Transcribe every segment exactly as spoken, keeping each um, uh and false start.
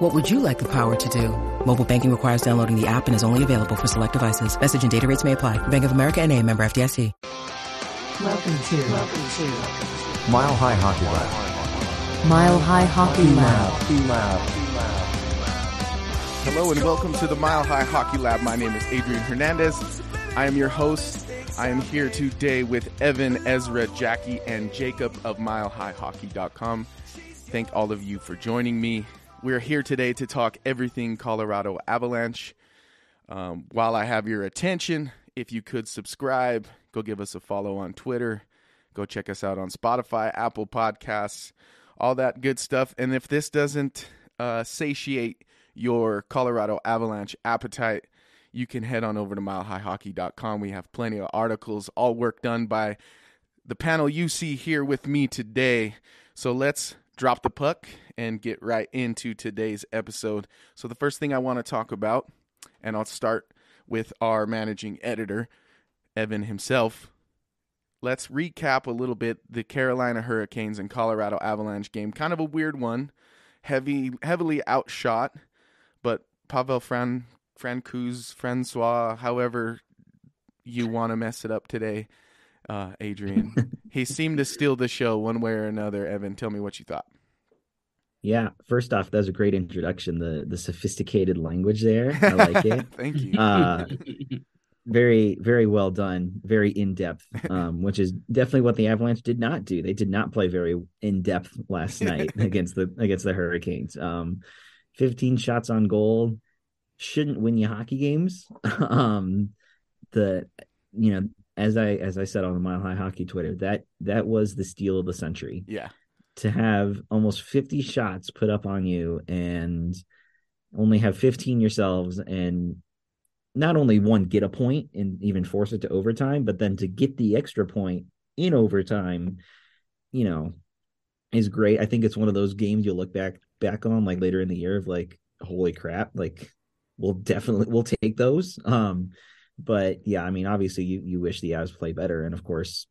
What would you like the power to do? Mobile banking requires downloading the app and is only available for select devices. Message and data rates may apply. Bank of America N A member F D I C. Welcome to, welcome to Mile High Hockey Lab. Mile High Hockey Lab. Hello and welcome to the Mile High Hockey Lab. My name is Adrian Hernandez. I am your host. I am here today with Evan, Ezra, Jackie, and Jacob of Mile High Hockey dot com. Thank all of you for joining me. We're here today to talk everything Colorado Avalanche. Um, while I have your attention, if you could subscribe, go give us a follow on Twitter. Go check us out on Spotify, Apple Podcasts, all that good stuff. And if this doesn't uh, satiate your Colorado Avalanche appetite, you can head on over to Mile High Hockey dot com. We have plenty of articles, all work done by the panel you see here with me today. So let's drop the puck and get right into today's episode. So the first thing I want to talk about, and I'll start with our managing editor, Evan himself. Let's recap a little bit the Carolina Hurricanes and Colorado Avalanche game. Kind of a weird one, heavy, heavily outshot, but Pavel Fran, Francouz, Francois, however you want to mess it up today, uh, Adrian. He seemed to steal the show one way or another. Evan, tell me what you thought. Yeah, first off, that was a great introduction. The the sophisticated language there. I like it. Thank you. Uh, very, very well done. Very in-depth, um, which is definitely what the Avalanche did not do. They did not play very in-depth last night against the against the Hurricanes. Um, fifteen shots on goal. Shouldn't win you hockey games. um, the, you know, as I as I said on the Mile High Hockey Twitter, that that was the steal of the century. Yeah. To have almost fifty shots put up on you and only have fifteen yourselves, and not only one get a point and even force it to overtime, but then to get the extra point in overtime, you know, is great. I think it's one of those games you'll look back back on like later in the year of like, holy crap, like we'll definitely we'll take those. Um, but yeah, I mean, obviously you you wish the Avs play better, and of course,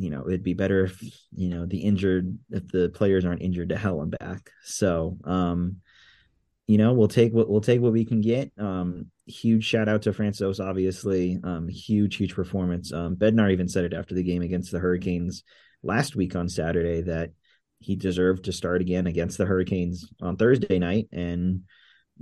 you know, it'd be better if, you know, the injured, if the players aren't injured to hell and back. So, um, you know, we'll take what, we'll take what we can get. Um, huge shout out to Francouz, obviously, um, huge, huge performance. Um, Bednar even said it after the game against the Hurricanes last week on Saturday, that he deserved to start again against the Hurricanes on Thursday night. And,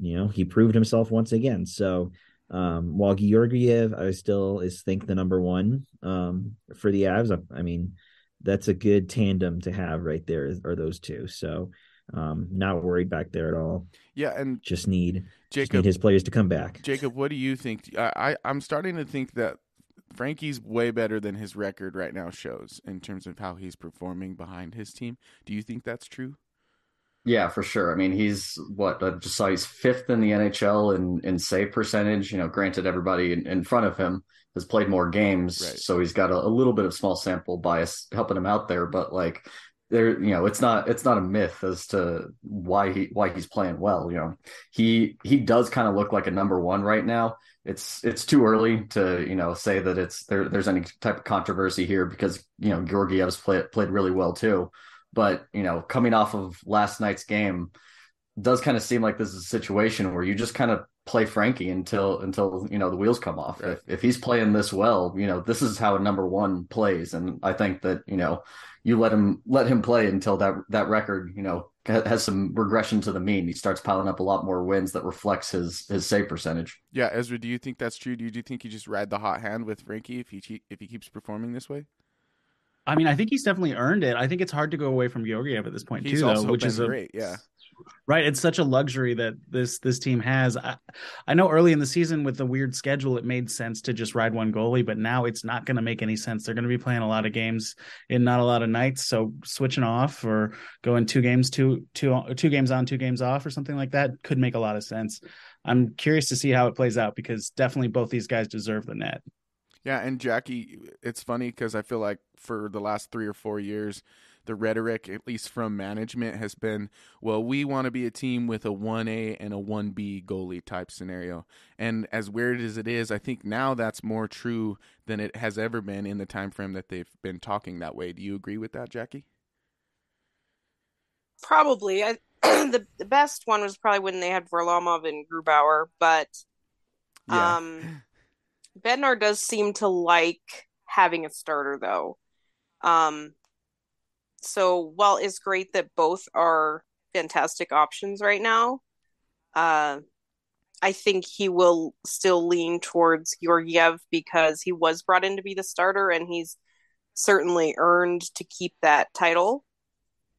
you know, he proved himself once again. So, Um, while Georgiev, I still is think the number one um, for the Avs. I, I mean, that's a good tandem to have right there, are those two. So um, not worried back there at all. Yeah, and just need Jacob, just need his players to come back. Jacob, what do you think? I, I I'm starting to think that Frankie's way better than his record right now shows in terms of how he's performing behind his team. Do you think that's true? Yeah, for sure. I mean, he's what I just saw. He's fifth in the N H L in, in save percentage. You know, granted, everybody in, in front of him has played more games, right. So he's got a, a little bit of small sample bias helping him out there. But like, there, you know, it's not it's not a myth as to why he why he's playing well. You know, he he does kind of look like a number one right now. It's it's too early to, you know, say that it's there. There's any type of controversy here because, you know, Georgiev's played played really well too. But, you know, coming off of last night's game, does kind of seem like this is a situation where you just kind of play Frankie until, until you know, the wheels come off. Right. If, if he's playing this well, you know, this is how a number one plays. And I think that, you know, you let him let him play until that that record, you know, has some regression to the mean. He starts piling up a lot more wins that reflects his his save percentage. Yeah, Ezra, do you think that's true? Do you, do you think you just ride the hot hand with Frankie if he if he keeps performing this way? I mean, I think he's definitely earned it. I think it's hard to go away from Georgiev at this point, he's too, though, which is a, great, yeah, right. It's such a luxury that this this team has. I, I know early in the season with the weird schedule, it made sense to just ride one goalie, but now it's not going to make any sense. They're going to be playing a lot of games in not a lot of nights, so switching off or going two games, two, two, two games on, two games off, or something like that could make a lot of sense. I'm curious to see how it plays out because definitely both these guys deserve the net. Yeah, and Jackie, it's funny because I feel like for the last three or four years, the rhetoric, at least from management, has been, well, we want to be a team with a one A and a one B goalie type scenario. And as weird as it is, I think now that's more true than it has ever been in the time frame that they've been talking that way. Do you agree with that, Jackie? Probably. I, the, the best one was probably when they had Varlamov and Grubauer, but yeah. um, Bednar does seem to like having a starter, though. Um So while it's great that both are fantastic options right now, uh, I think he will still lean towards Georgiev because he was brought in to be the starter and he's certainly earned to keep that title.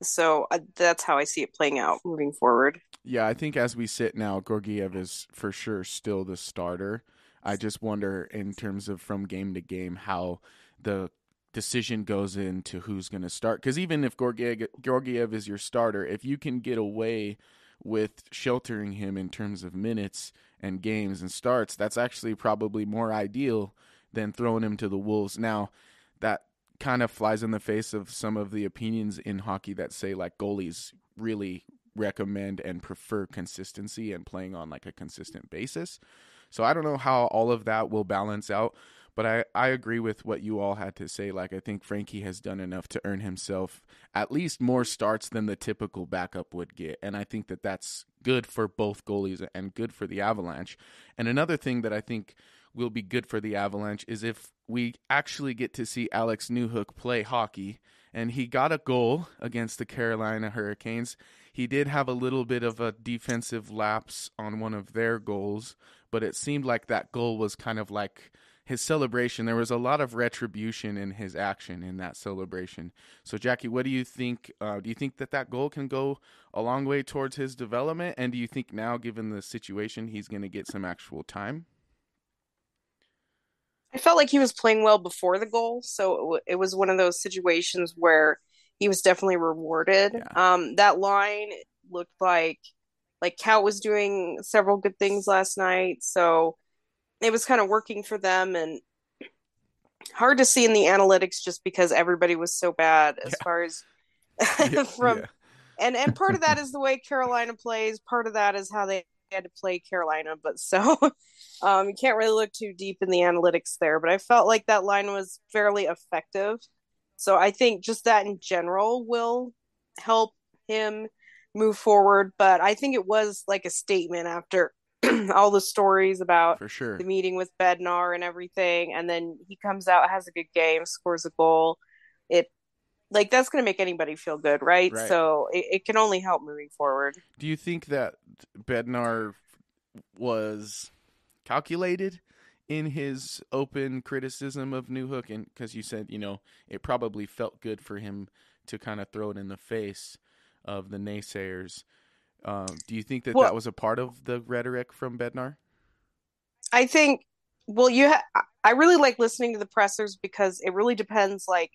So uh, that's how I see it playing out moving forward. Yeah, I think as we sit now, Georgiev is for sure still the starter. I just wonder in terms of from game to game how the decision goes into who's going to start. Because even if Georgiev, Georgiev is your starter, if you can get away with sheltering him in terms of minutes and games and starts, that's actually probably more ideal than throwing him to the wolves. Now, that kind of flies in the face of some of the opinions in hockey that say like goalies really recommend and prefer consistency and playing on like a consistent basis. So I don't know how all of that will balance out. But I, I agree with what you all had to say. Like, I think Frankie has done enough to earn himself at least more starts than the typical backup would get. And I think that that's good for both goalies and good for the Avalanche. And another thing that I think will be good for the Avalanche is if we actually get to see Alex Newhook play hockey. And he got a goal against the Carolina Hurricanes. He did have a little bit of a defensive lapse on one of their goals, but it seemed like that goal was kind of like his celebration. There was a lot of retribution in his action in that celebration. So, Jackie, what do you think? Uh, do you think that that goal can go a long way towards his development? And do you think now, given the situation, he's going to get some actual time? I felt like he was playing well before the goal. So it, w- it was one of those situations where he was definitely rewarded. Yeah. Um, that line looked like, like Kaut was doing several good things last night. So it was kind of working for them and hard to see in the analytics just because everybody was so bad as yeah. far as yeah, from, yeah. and, and part of that is the way Carolina plays. Part of that is how they had to play Carolina. But so um, you can't really look too deep in the analytics there, but I felt like that line was fairly effective. So I think just that in general will help him move forward. But I think it was like a statement after all the stories about for sure. the meeting with Bednar and everything. And then he comes out, has a good game, scores a goal. It like, that's going to make anybody feel good. Right. right. So it, it can only help moving forward. Do you think that Bednar was calculated in his open criticism of Newhook? And cause you said, you know, it probably felt good for him to kind of throw it in the face of the naysayers. Um, do you think that well, that was a part of the rhetoric from Bednar? I think, well, you, ha- I really like listening to the pressers because it really depends, like,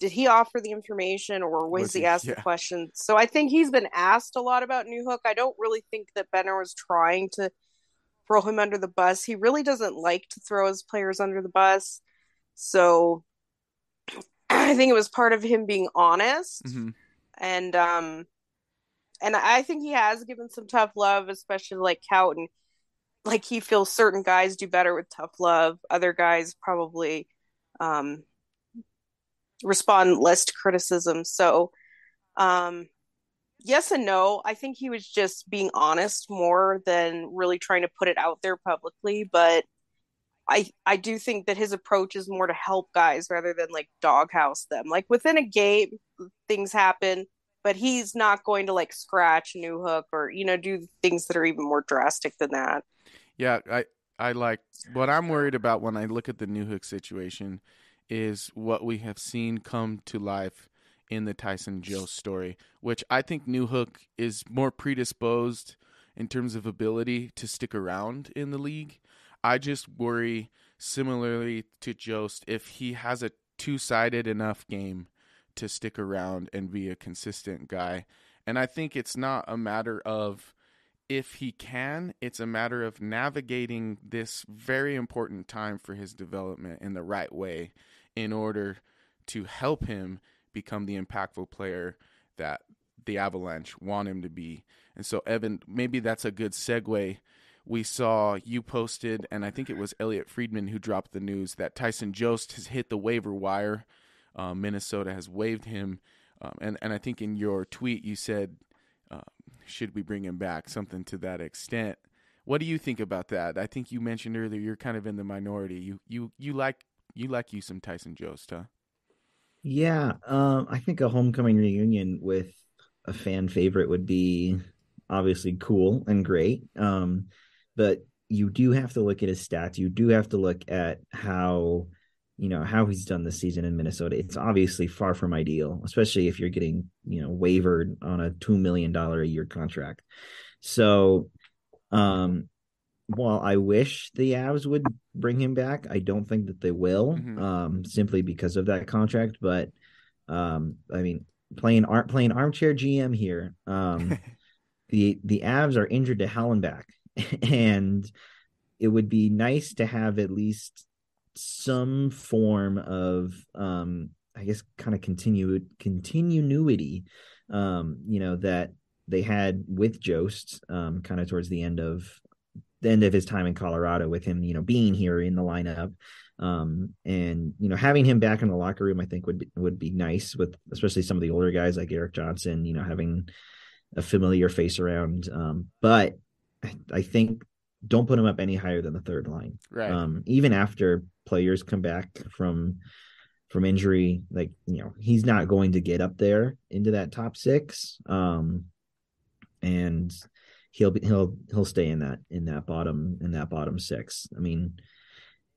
did he offer the information or was, was he, he asked yeah. the question? So I think he's been asked a lot about Newhook. I don't really think that Bednar was trying to throw him under the bus. He really doesn't like to throw his players under the bus. So I think it was part of him being honest mm-hmm. and, um, And I think he has given some tough love, especially like Kaut. And like he feels certain guys do better with tough love. Other guys probably um, respond less to criticism. So um, yes and no. I think he was just being honest more than really trying to put it out there publicly. But I, I do think that his approach is more to help guys rather than like doghouse them. Like within a game, things happen. But he's not going to like scratch Newhook or, you know, do things that are even more drastic than that. Yeah, I, I like what I'm worried about when I look at the Newhook situation is what we have seen come to life in the Tyson Jost story, which I think Newhook is more predisposed in terms of ability to stick around in the league. I just worry similarly to Jost if he has a two-sided enough game to stick around and be a consistent guy. And I think it's not a matter of if he can, it's a matter of navigating this very important time for his development in the right way in order to help him become the impactful player that the Avalanche want him to be. And so, Evan, maybe that's a good segue. We saw you posted, and I think it was Elliot Friedman who dropped the news, that Tyson Jost has hit the waiver wire. Uh, Minnesota has waived him. Um, and, and I think in your tweet you said, uh, should we bring him back, something to that extent. What do you think about that? I think you mentioned earlier you're kind of in the minority. You you you like you like you some Tyson Jost, huh? Yeah, um, I think a homecoming reunion with a fan favorite would be obviously cool and great, um, but you do have to look at his stats. You do have to look at how you know how he's done this season in Minnesota. It's obviously far from ideal, especially if you're getting you know wavered on a two million dollar a year contract. So, um, while I wish the Avs would bring him back, I don't think that they will, mm-hmm. um, simply because of that contract. But, um, I mean, playing ar- playing armchair G M here. Um, the the Avs are injured to hell and back, and it would be nice to have at least some form of, um, I guess, kind of continued continuity, um, you know, that they had with Jost, um, kind of towards the end of the end of his time in Colorado, with him, you know, being here in the lineup, um, and, you know, having him back in the locker room, I think would be, would be nice, with especially some of the older guys like Eric Johnson, you know, having a familiar face around. Um, but I, I think don't put him up any higher than the third line. Right. Um, even after players come back from from injury, like, you know, he's not going to get up there into that top six, um, and he'll be, he'll he'll stay in that in that bottom in that bottom six. I mean,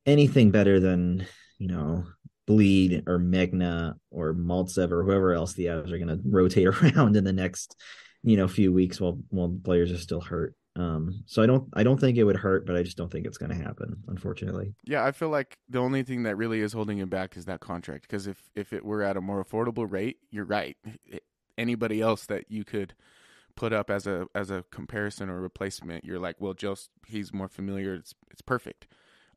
anything better than you know Bleed or Megna or Maltsev or whoever else the Avs are going to rotate around in the next you know few weeks while while the players are still hurt. Um, so I don't, I don't think it would hurt, but I just don't think it's going to happen, unfortunately. Yeah. I feel like the only thing that really is holding him back is that contract. Cause if, if it were at a more affordable rate, you're right. It, anybody else that you could put up as a, as a comparison or replacement, you're like, well, Jost, he's more familiar. It's, it's perfect.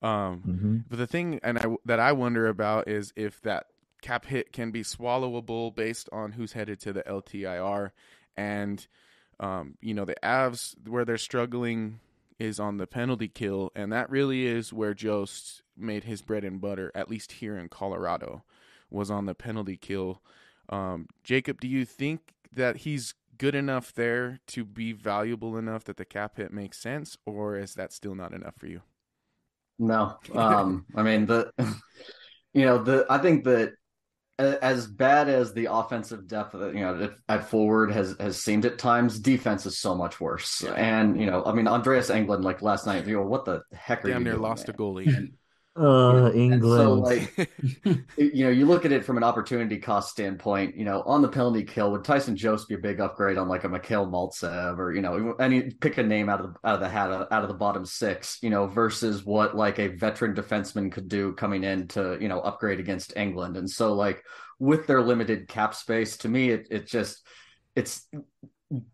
Um, mm-hmm. But the thing and I, that I wonder about is if that cap hit can be swallowable based on who's headed to the L T I R. And, Um, you know, the Avs, where they're struggling is on the penalty kill, and that really is where Jost made his bread and butter, at least here in Colorado, was on the penalty kill. Um, Jacob, do you think that he's good enough there to be valuable enough that the cap hit makes sense, or is that still not enough for you? No. Um, I mean, the you know, the I think that as bad as the offensive depth, you know, at forward has has seemed at times, defense is so much worse. Yeah. And you know, I mean, Andreas Englund, like last night, you go, what the heck are Damn you? Damn near doing, lost man? A goalie. Oh, uh, Englund. So, like, you know, you look at it from an opportunity cost standpoint. You know, on the penalty kill, would Tyson Jost be a big upgrade on like a Mikhail Maltsev, or you know, any pick a name out of the, out of the hat out of the bottom six? You know, versus what like a veteran defenseman could do coming in to you know upgrade against Englund. And so like with their limited cap space, to me, it it just it's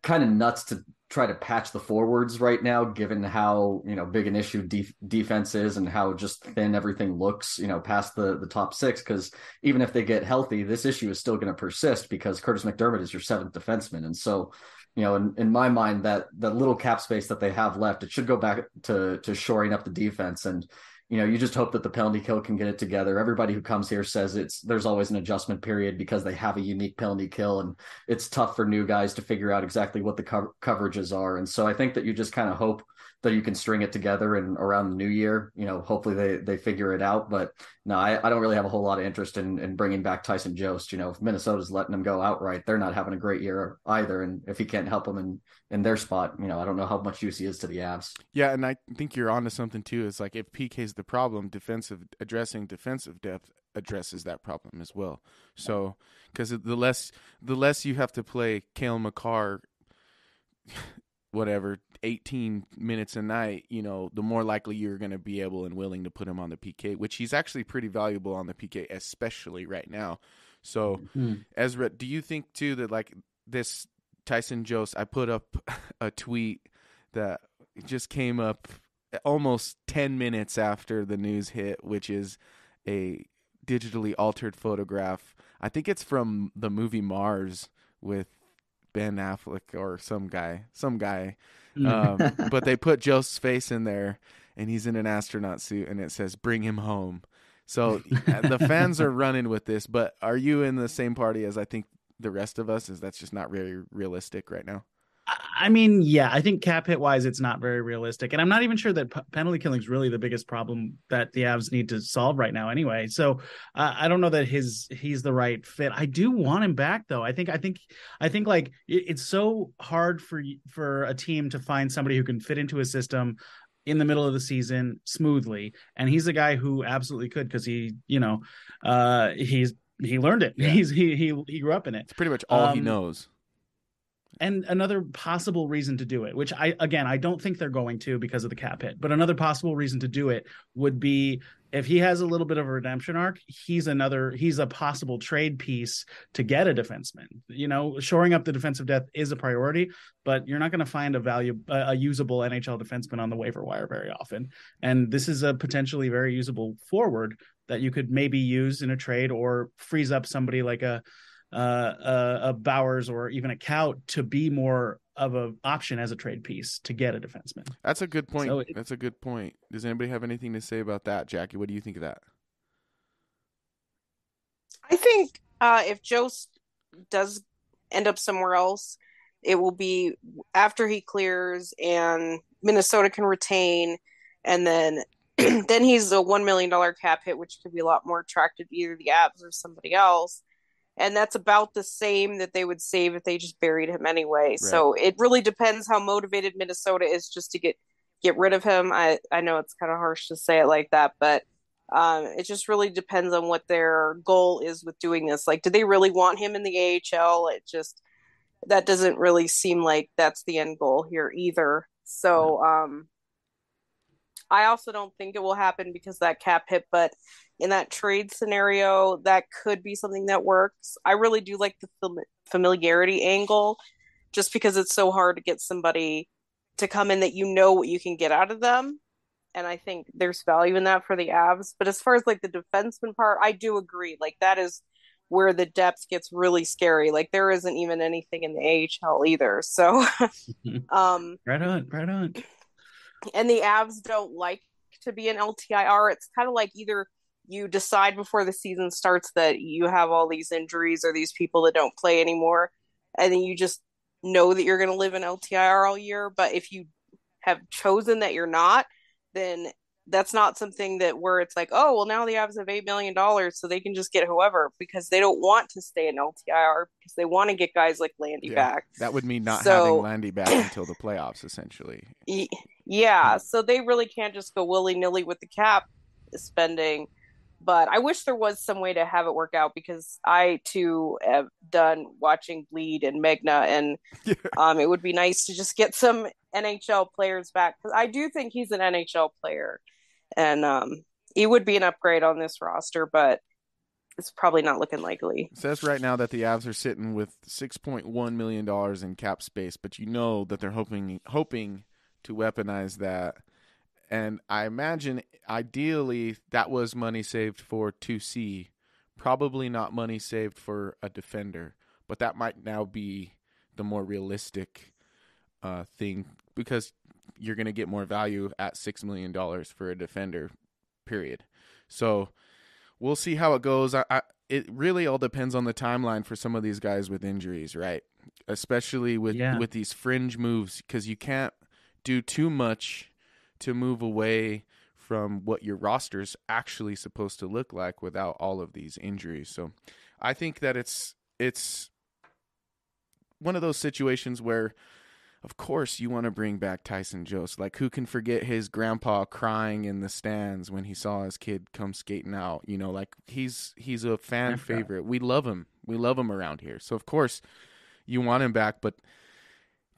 kind of nuts to try to patch the forwards right now, given how you know big an issue def- defense is and how just thin everything looks, you know, past the the top six. Because even if they get healthy, this issue is still going to persist because Curtis McDermott is your seventh defenseman, and so you know, in, in my mind, that that little cap space that they have left, it should go back to to shoring up the defense. And you know, you just hope that the penalty kill can get it together. Everybody who comes here says it's there's always an adjustment period because they have a unique penalty kill, and it's tough for new guys to figure out exactly what the co- coverages are. And so I think that you just kind of hope that you can string it together, and around the new year, you know, hopefully they they figure it out. But no, I, I don't really have a whole lot of interest in, in bringing back Tyson Jost. You know, if Minnesota's letting him go outright, they're not having a great year either. And if he can't help them in, in their spot, you know, I don't know how much use he is to the Avs. Yeah, and I think you're onto something too. It's like if P K's the problem, defensive addressing defensive depth addresses that problem as well. So because the less the less you have to play Cale Makar, whatever, eighteen minutes a night, you know, the more likely you're going to be able and willing to put him on the P K, which he's actually pretty valuable on the P K, especially right now. So, mm-hmm. Ezra, do you think, too, that, like, this Tyson Jost, I put up a tweet that just came up almost ten minutes after the news hit, which is a digitally altered photograph. I think it's from the movie Mars with Ben Affleck or some guy, some guy. Um, but they put Jost's face in there, and he's in an astronaut suit, and it says, "Bring him home." So the fans are running with this, but are you in the same party as I think the rest of us? Is that's just not really realistic right now? I mean, yeah, I think cap hit wise, it's not very realistic. And I'm not even sure that p- penalty killing is really the biggest problem that the Avs need to solve right now anyway. So uh, I don't know that his he's the right fit. I do want him back, though. I think I think I think like it, it's so hard for for a team to find somebody who can fit into a system in the middle of the season smoothly. And he's a guy who absolutely could, because he, you know, uh, he's he learned it. Yeah. He's he, he he grew up in it. It's pretty much all um, he knows. And another possible reason to do it, which I, again, I don't think they're going to because of the cap hit, but another possible reason to do it would be if he has a little bit of a redemption arc, he's another, he's a possible trade piece to get a defenseman. You know, shoring up the defensive depth is a priority, but you're not going to find a value, a, a usable N H L defenseman on the waiver wire very often. And this is a potentially very usable forward that you could maybe use in a trade or freeze up somebody like a, Uh, a, a Bowers or even a Kaut to be more of an option as a trade piece to get a defenseman. That's a good point. So it, That's a good point. Does anybody have anything to say about that, Jackie? What do you think of that? I think uh, if Jost does end up somewhere else, it will be after he clears and Minnesota can retain, and then then he's a one million dollars cap hit, which could be a lot more attractive to either the Avs or somebody else. And that's about the same that they would save if they just buried him anyway. Right. So it really depends how motivated Minnesota is just to get, get rid of him. I, I know it's kind of harsh to say it like that, but um, it just really depends on what their goal is with doing this. Like, do they really want him in the A H L? It just, that doesn't really seem like that's the end goal here either. So um, I also don't think it will happen because of that cap hit, but in that trade scenario, that could be something that works. I really do like the fam- familiarity angle, just because it's so hard to get somebody to come in that you know what you can get out of them. And I think there's value in that for the Avs. But as far as like the defenseman part, I do agree. Like that is where the depth gets really scary. Like there isn't even anything in the A H L either. So um, right on, right on. And the Avs don't like to be in L T I R. It's kind of like either you decide before the season starts that you have all these injuries or these people that don't play anymore, and then you just know that you're going to live in L T I R all year. But if you have chosen that you're not, then that's not something that where it's like, oh, well, now the Avs have eight million dollars, so they can just get whoever, because they don't want to stay in L T I R because they want to get guys like Landy yeah, back. That would mean not so, having Landy back until the playoffs, essentially. Yeah, yeah. So they really can't just go willy-nilly with the cap spending. But I wish there was some way to have it work out, because I, too, have done watching Bleed and Megna, and yeah. um, it would be nice to just get some N H L players back, because I do think he's an N H L player, and um, he would be an upgrade on this roster, but it's probably not looking likely. It says right now that the Avs are sitting with six point one million dollars in cap space, but you know that they're hoping hoping to weaponize that. And I imagine, ideally, that was money saved for two C, probably not money saved for a defender. But that might now be the more realistic uh, thing, because you're going to get more value at six million dollars for a defender, period. So we'll see how it goes. I, I, it really all depends on the timeline for some of these guys with injuries, right? Especially with, yeah. with these fringe moves, because you can't do too much to move away from what your roster's actually supposed to look like without all of these injuries. So I think that it's it's one of those situations where, of course, you want to bring back Tyson Jost. Like, who can forget his grandpa crying in the stands when he saw his kid come skating out? You know, like, he's he's a fan favorite. We love him. We love him around here. So, of course, you want him back, but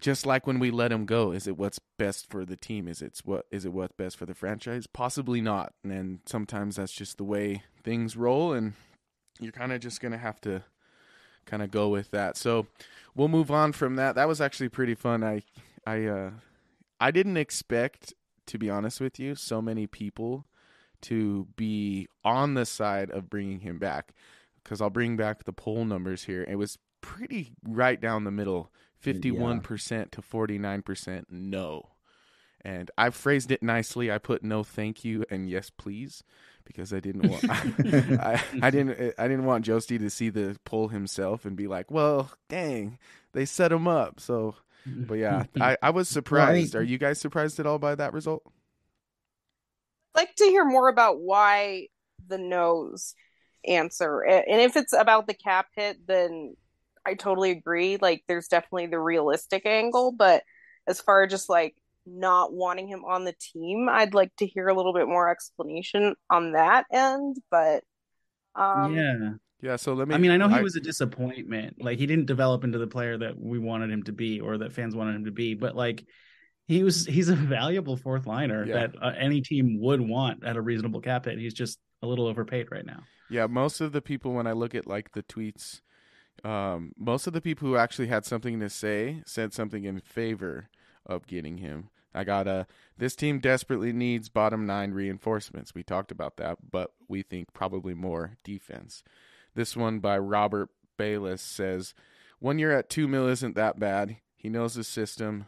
just like when we let him go, is it what's best for the team? Is it's what is it what's best for the franchise? Possibly not. And sometimes that's just the way things roll, and you're kind of just going to have to kind of go with that. So we'll move on from that. That was actually pretty fun. I I uh, I didn't expect, to be honest with you, so many people to be on the side of bringing him back, because I'll bring back the poll numbers here. It was pretty right down the middle, fifty-one percent yeah. to forty-nine percent no. And I phrased it nicely. I put no thank you and yes please, because I didn't want I, I, I didn't I didn't want Josty to see the poll himself and be like, well, dang, they set him up. So, but yeah, I, I was surprised. Right. Are you guys surprised at all by that result? I'd like to hear more about why the no's answer, and if it's about the cap hit, then I totally agree. Like, there's definitely the realistic angle, but as far as just like not wanting him on the team, I'd like to hear a little bit more explanation on that end. But um yeah yeah so let me I mean I know I, he was a disappointment. Like, he didn't develop into the player that we wanted him to be, or that fans wanted him to be, but like he was he's a valuable fourth liner yeah. that uh, any team would want at a reasonable cap hit. He's just a little overpaid right now. Yeah, most of the people, when I look at like the tweets, um, most of the people who actually had something to say said something in favor of getting him. I got a, this team desperately needs bottom nine reinforcements. We talked about that, but we think probably more defense. This one by Robert Bayless says, one year at two mil isn't that bad. He knows the system.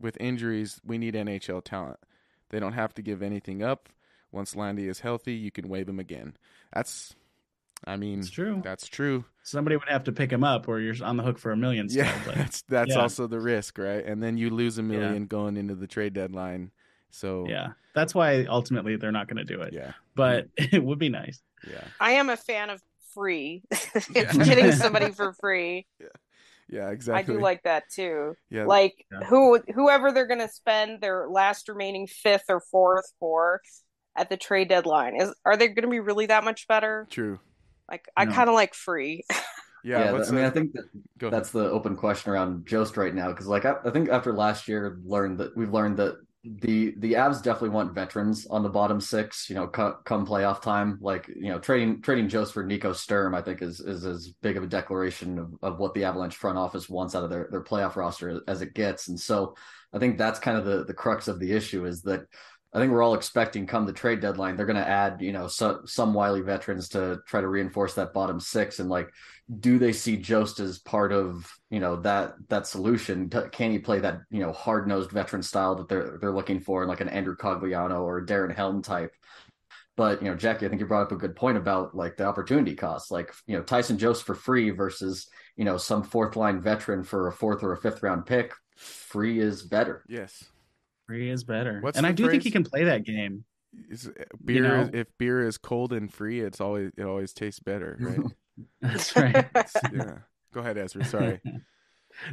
With injuries, we need N H L talent. They don't have to give anything up. Once Landy is healthy, you can waive him again. That's, I mean, it's true. That's true. Somebody would have to pick him up, or you're on the hook for a million. Still, yeah, but, that's that's yeah. also the risk, right? And then you lose a million yeah. going into the trade deadline. So yeah, that's why ultimately they're not going to do it. Yeah, but it would be nice. Yeah, I am a fan of free. Yeah. Getting somebody for free. Yeah. Yeah, exactly. I do like that too. Yeah, like yeah. who whoever they're going to spend their last remaining fifth or fourth for at the trade deadline, is are they going to be really that much better? True. Like I no. kind of like free. Yeah, yeah what's I mean, I think that that's the open question around Jost right now, because like I, I think after last year, learned that we've learned that the the Avs definitely want veterans on the bottom six. You know, co- come playoff time, like you know, trading trading Jost for Nico Sturm, I think is is as big of a declaration of, of what the Avalanche front office wants out of their their playoff roster as it gets. And so I think that's kind of the the crux of the issue, is that. I think we're all expecting come the trade deadline, they're going to add, you know, so, some wily veterans to try to reinforce that bottom six. And like, do they see Jost as part of, you know, that, that solution? Can he play that, you know, hard nosed veteran style that they're, they're looking for, like an Andrew Cogliano or Darren Helm type? But, you know, Jackie, I think you brought up a good point about like the opportunity cost, like, you know, Tyson Jost for free versus, you know, some fourth line veteran for a fourth or a fifth round pick. Free is better. Yes. Free is better. What's and I do phrase? Think he can play that game. Is, beer, you know? If beer is cold and free, it's always it always tastes better, right? That's right. Yeah. Go ahead, Ezra. Sorry.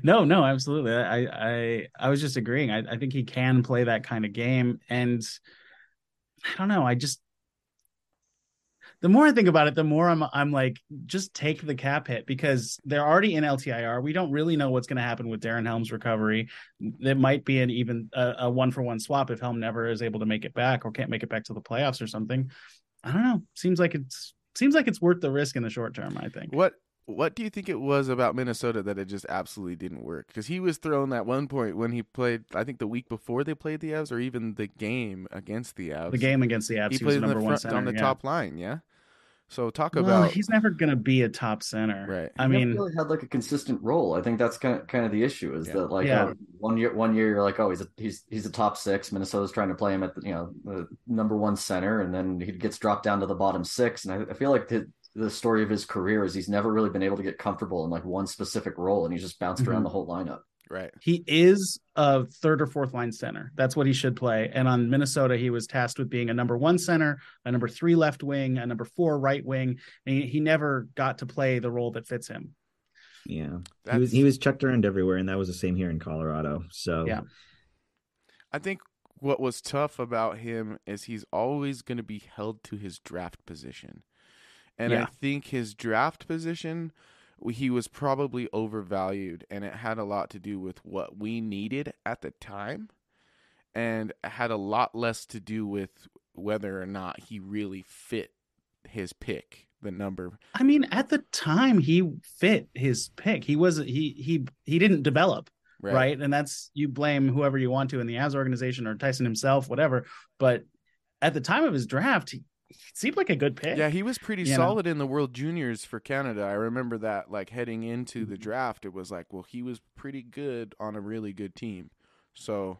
no, no, absolutely. I, I, I was just agreeing. I, I think he can play that kind of game, and I don't know. I just the more I think about it, the more I'm I'm like, just take the cap hit, because they're already in L T I R. We don't really know what's going to happen with Darren Helm's recovery. It might be an even a, a one-for-one swap if Helm never is able to make it back or can't make it back to the playoffs or something. I don't know. Seems like it's seems like it's worth the risk in the short term, I think. What what do you think it was about Minnesota that it just absolutely didn't work? Because he was thrown at one point when he played, I think the week before they played the Avs, or even the game against the Avs. The game against the Avs. He, he played was number one center, on the yeah. top line, yeah? So talk about well, he's never going to be a top center, right? I he mean, never really had like a consistent role. I think that's kind of, kind of the issue is yeah. that like yeah. uh, one year, one year you're like, oh, he's a, he's he's a top six. Minnesota's trying to play him at the, you know the number one center, and then he gets dropped down to the bottom six. And I, I feel like the the story of his career is he's never really been able to get comfortable in like one specific role, and he's just bounced mm-hmm. around the whole lineup. Right. He is a third or fourth line center. That's what he should play. And on Minnesota, he was tasked with being a number one center, a number three left wing, a number four right wing. And he, he never got to play the role that fits him. Yeah. That's... He was he was chucked around everywhere. And that was the same here in Colorado. So yeah. I think what was tough about him is he's always going to be held to his draft position. And yeah. I think his draft position, he was probably overvalued, and it had a lot to do with what we needed at the time, and had a lot less to do with whether or not he really fit his pick, the number. I mean, at the time he fit his pick. He was he he he didn't develop. right. right? And that's, you blame whoever you want to in the Avs organization or Tyson himself, whatever. But at the time of his draft, he, he seemed like a good pick. Yeah, he was pretty solid know? in the World Juniors for Canada. I remember that, like, heading into the draft, it was like, well, he was pretty good on a really good team. So...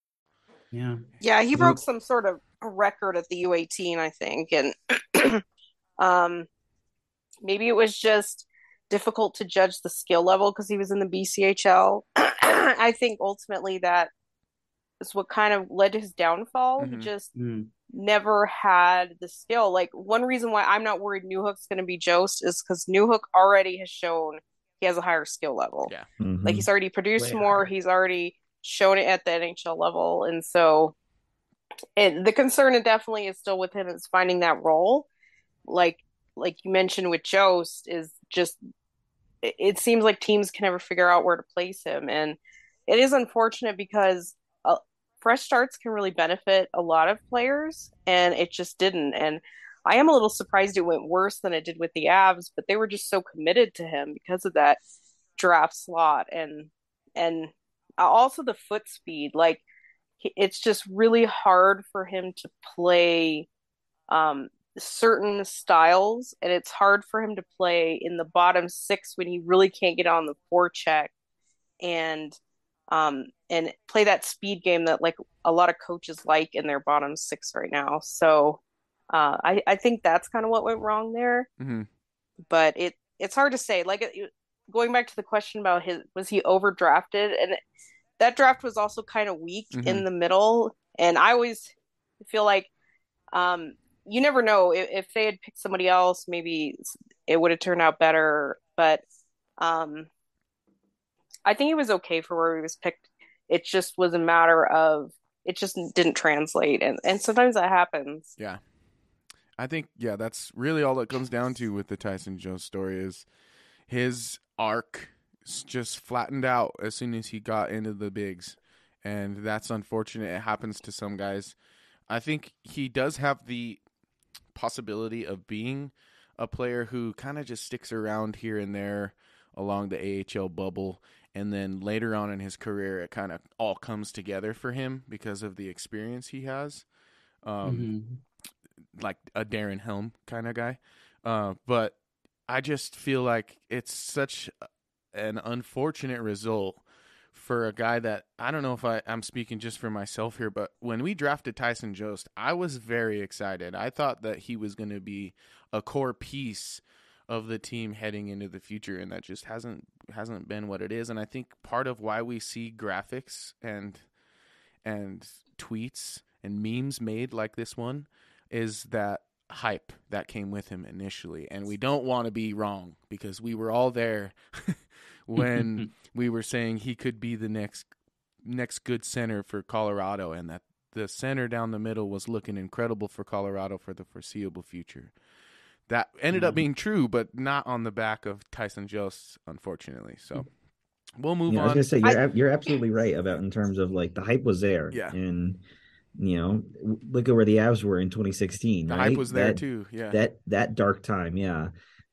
Yeah, yeah, he broke some sort of record at the U eighteen, I think, and um, maybe it was just difficult to judge the skill level because he was in the B C H L. I think ultimately that is what kind of led to his downfall. Mm-hmm. He just mm. never had the skill. Like, one reason why I'm not worried Newhook's going to be Jost is because Newhook already has shown he has a higher skill level. Yeah, mm-hmm. Like, he's already produced Way more. Higher. He's already shown it at the N H L level, and so it, the concern it definitely is still with him is finding that role, like like you mentioned with Jost, is just it, it seems like teams can never figure out where to place him, and it is unfortunate because uh, fresh starts can really benefit a lot of players, and it just didn't. And I am a little surprised it went worse than it did with the Avs, but they were just so committed to him because of that draft slot and and also the foot speed. Like, it's just really hard for him to play um, certain styles, and it's hard for him to play in the bottom six when he really can't get on the forecheck and um, and play that speed game that, like, a lot of coaches like in their bottom six right now. So uh, I, I think that's kind of what went wrong there. Mm-hmm. But it it's hard to say. Like, it, going back to the question about his, was he overdrafted? And that draft was also kind of weak mm-hmm. in the middle. And I always feel like um, you never know if, if they had picked somebody else, maybe it would have turned out better. But um, I think it was okay for where he was picked. It just was a matter of, it just didn't translate. And, and sometimes that happens. Yeah. I think, yeah, that's really all it comes down to with the Tyson Jost story is his arc just flattened out as soon as he got into the bigs, and that's unfortunate. It happens to some guys. I think he does have the possibility of being a player who kind of just sticks around here and there along the A H L bubble, and then later on in his career it kind of all comes together for him because of the experience he has, um, mm-hmm. like a Darren Helm kind of guy, uh, but I just feel like it's such an unfortunate result for a guy that, I don't know if I, I'm speaking just for myself here, but when we drafted Tyson Jost, I was very excited. I thought that he was going to be a core piece of the team heading into the future, and that just hasn't hasn't been what it is. And I think part of why we see graphics and and tweets and memes made like this one is that hype that came with him initially, and we don't want to be wrong because we were all there when we were saying he could be the next next good center for Colorado, and that the center down the middle was looking incredible for Colorado for the foreseeable future. That ended mm-hmm. up being true, but not on the back of Tyson Jost, unfortunately. So we'll move yeah, on. I was gonna say you're I... you're absolutely right about in terms of, like, the hype was there, yeah, and. You know, look at where the Avs were in twenty sixteen. The right? hype was there that, too. Yeah, that that dark time. Yeah,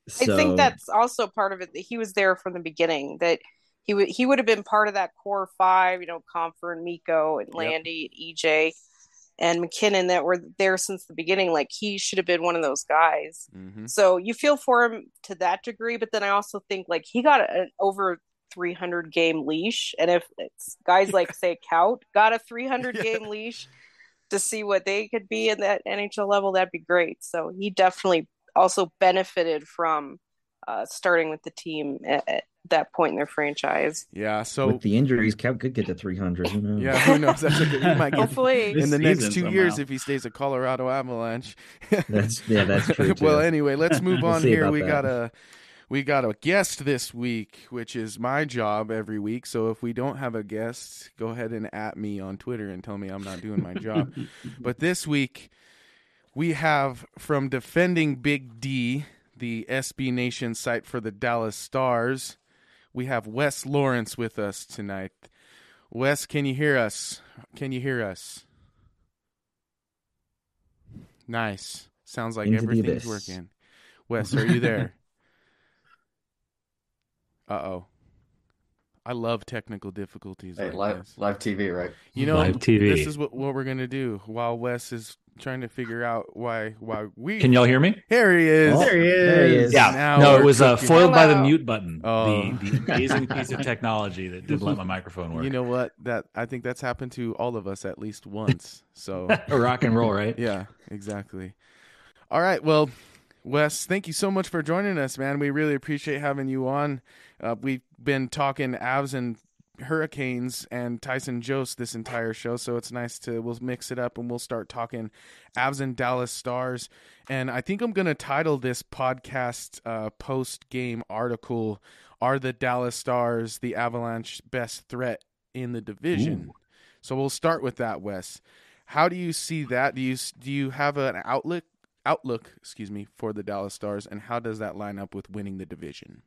so... I think that's also part of it. That he was there from the beginning. That he would he would have been part of that core five. You know, Comfer and Mikko and Landy yep. and E J and McKinnon that were there since the beginning. Like, he should have been one of those guys. Mm-hmm. So you feel for him to that degree, but then I also think, like, he got an over three hundred game leash. And if it's guys like, say, Kaut got a three hundred game yeah. leash to see what they could be in that N H L level, that'd be great. So he definitely also benefited from uh, starting with the team at, at that point in their franchise. Yeah, so with the injuries, Kaut could get to three hundred. Who knows? Yeah, who knows? That's a good, he might get hopefully in the next two somehow. years if he stays a Colorado Avalanche. That's yeah, that's true. Too. Well, anyway, let's move on here. We that. got a we got a guest this week, which is my job every week. So if we don't have a guest, go ahead and at me on Twitter and tell me I'm not doing my job. But this week, we have from Defending Big D, the S B Nation site for the Dallas Stars, we have Wes Lawrence with us tonight. Wes, can you hear us? Can you hear us? Nice. Sounds like everything's working. Wes, are you there? Uh-oh. I love technical difficulties. Hey, like live, this. live T V, right? You know, live T V. This is what, what we're going to do while Wes is trying to figure out why why we can y'all hear me? Here he is. Oh, there he is. There he is. Yeah. Now no, it was uh, foiled Hello. by the mute button. Oh. The, the amazing piece of technology that didn't let my microphone work. You know what? That I think that's happened to all of us at least once. So rock and roll, right? Yeah, exactly. All right. Well, Wes, thank you so much for joining us, man. We really appreciate having you on. Uh, we've been talking Avs and Hurricanes and Tyson Jost this entire show, so it's nice to we'll mix it up and we'll start talking Avs and Dallas Stars. And I think I'm going to title this podcast uh, post-game article, Are the Dallas Stars the Avalanche best threat in the division? Ooh. So we'll start with that, Wes. How do you see that? Do you do you have an outlook, outlook, excuse me, for the Dallas Stars, and how does that line up with winning the division?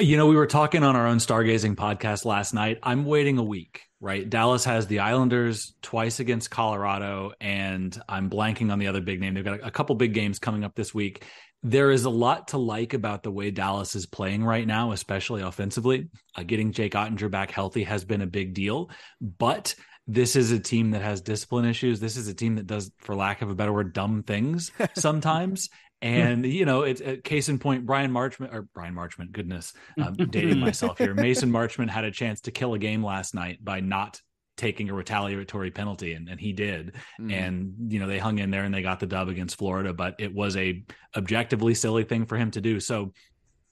You know, we were talking on our own stargazing podcast last night. I'm waiting a week, right? Dallas has the Islanders twice against Colorado, and I'm blanking on the other big name. They've got a couple big games coming up this week. There is a lot to like about the way Dallas is playing right now, especially offensively. Uh, getting Jake Oettinger back healthy has been a big deal, but this is a team that has discipline issues. This is a team that does, for lack of a better word, dumb things sometimes. And, you know, it's a case in point, Brian Marchment or Brian Marchment, goodness, I'm dating myself here. Mason Marchment had a chance to kill a game last night by not taking a retaliatory penalty. And, and he did. Mm. And, you know, they hung in there and they got the dub against Florida, but it was a objectively silly thing for him to do. So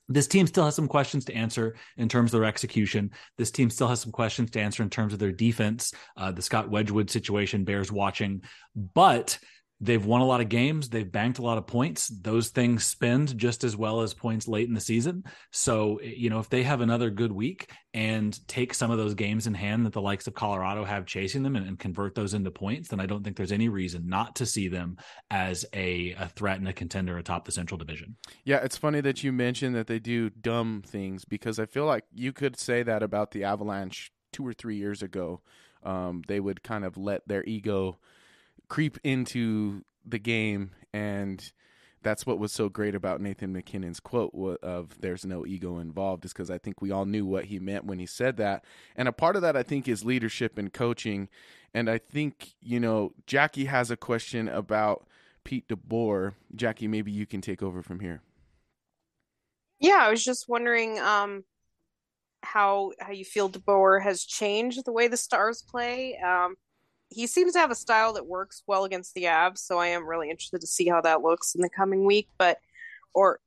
this team still has some questions to answer in terms of their execution. This team still has some questions to answer in terms of their defense. Uh, the Scott Wedgwood situation bears watching, but they've won a lot of games. They've banked a lot of points. Those things spend just as well as points late in the season. So, you know, if they have another good week and take some of those games in hand that the likes of Colorado have chasing them and, and convert those into points, then I don't think there's any reason not to see them as a, a threat and a contender atop the Central Division. Yeah, it's funny that you mentioned that they do dumb things, because I feel like you could say that about the Avalanche two or three years ago. Um, they would kind of let their ego creep into the game, and that's what was so great about Nathan McKinnon's quote of there's no ego involved, is because I think we all knew what he meant when he said that. And a part of that, I think, is leadership and coaching. And I think, you know, Jackie has a question about Pete DeBoer. Jackie, maybe you can take over from here. Yeah, I was just wondering um, how, how you feel DeBoer has changed the way the Stars play. Um, He seems to have a style that works well against the Avs, so I am really interested to see how that looks in the coming week. But, or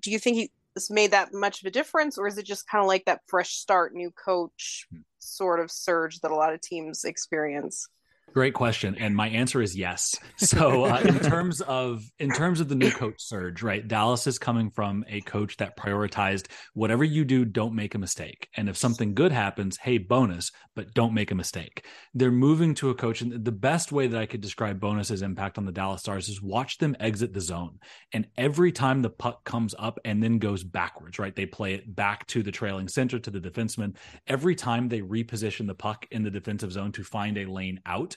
do you think he's made that much of a difference, or is it just kind of like that fresh start, new coach sort of surge that a lot of teams experience? Great question, and my answer is yes. So uh, in terms of in terms of the new coach surge, right, Dallas is coming from a coach that prioritized whatever you do, don't make a mistake. And if something good happens, hey, bonus, but don't make a mistake. They're moving to a coach, and the best way that I could describe Bonus's impact on the Dallas Stars is watch them exit the zone. And every time the puck comes up and then goes backwards, right, they play it back to the trailing center, to the defenseman. Every time they reposition the puck in the defensive zone to find a lane out,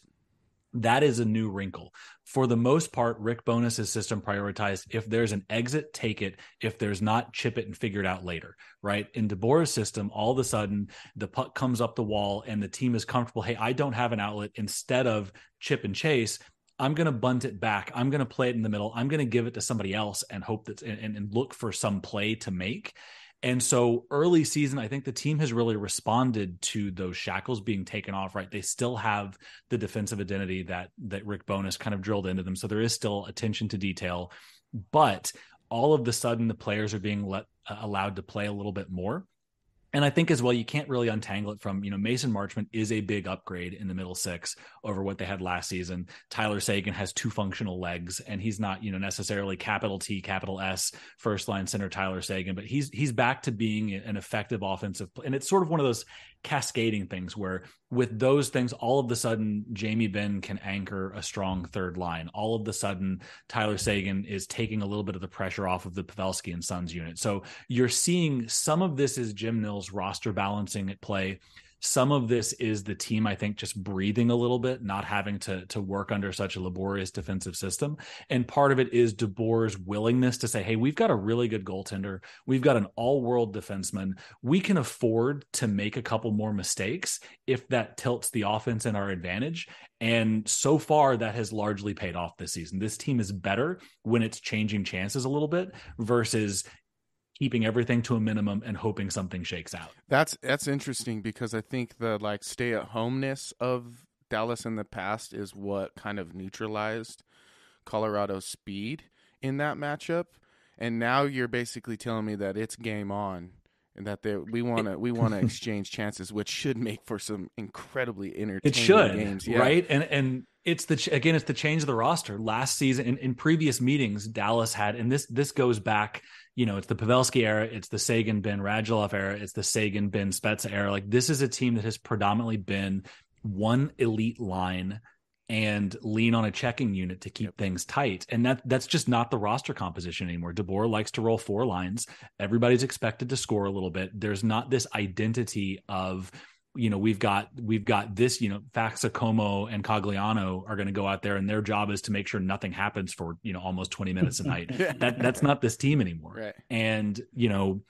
that is a new wrinkle. For the most part, Rick Bonus's system prioritized if there's an exit, take it. If there's not, chip it and figure it out later, right? In DeBoer's system, all of a sudden, the puck comes up the wall and the team is comfortable. Hey, I don't have an outlet. Instead of chip and chase, I'm going to bunt it back. I'm going to play it in the middle. I'm going to give it to somebody else and hope that and, and look for some play to make. And so early season, I think the team has really responded to those shackles being taken off, right? They still have the defensive identity that that Rick Bowness kind of drilled into them. So there is still attention to detail, but all of the sudden the players are being let, uh, allowed to play a little bit more. And I think as well, you can't really untangle it from, you know, Mason Marchment is a big upgrade in the middle six over what they had last season. Tyler Seguin has two functional legs, and he's not, you know, necessarily capital T, capital S, first line center Tyler Seguin, but he's he's back to being an effective offensive play. And it's sort of one of those cascading things where with those things, all of the sudden, Jamie Benn can anchor a strong third line. All of the sudden, Tyler Seguin is taking a little bit of the pressure off of the Pavelski and Sons unit. So you're seeing some of this is Jim Nils roster balancing at play. Some of this is the team, I think, just breathing a little bit, not having to to work under such a laborious defensive system. And part of it is DeBoer's willingness to say, hey, we've got a really good goaltender. We've got an all-world defenseman. We can afford to make a couple more mistakes if that tilts the offense in our advantage. And so far, that has largely paid off this season. This team is better when it's changing chances a little bit versus keeping everything to a minimum and hoping something shakes out. That's that's interesting, because I think the like stay-at-homeness of Dallas in the past is what kind of neutralized Colorado's speed in that matchup. And now you're basically telling me that it's game on and that they, we want to we want to exchange chances, which should make for some incredibly entertaining it should, games, yeah. right? And and It's the, again, it's the change of the roster. Last season, in, in previous meetings, Dallas had, and this this goes back, you know, it's the Pavelski era, it's the Seguin, Ben Radulov era, it's the Seguin, Ben Spezza era. Like, this is a team that has predominantly been one elite line and lean on a checking unit to keep yep. things tight. And that that's just not the roster composition anymore. DeBoer likes to roll four lines. Everybody's expected to score a little bit. There's not this identity of, you know, we've got, we've got this, you know, Faxacomo and Cogliano are going to go out there and their job is to make sure nothing happens for, you know, almost twenty minutes a night. that That's not this team anymore. Right. And, you know,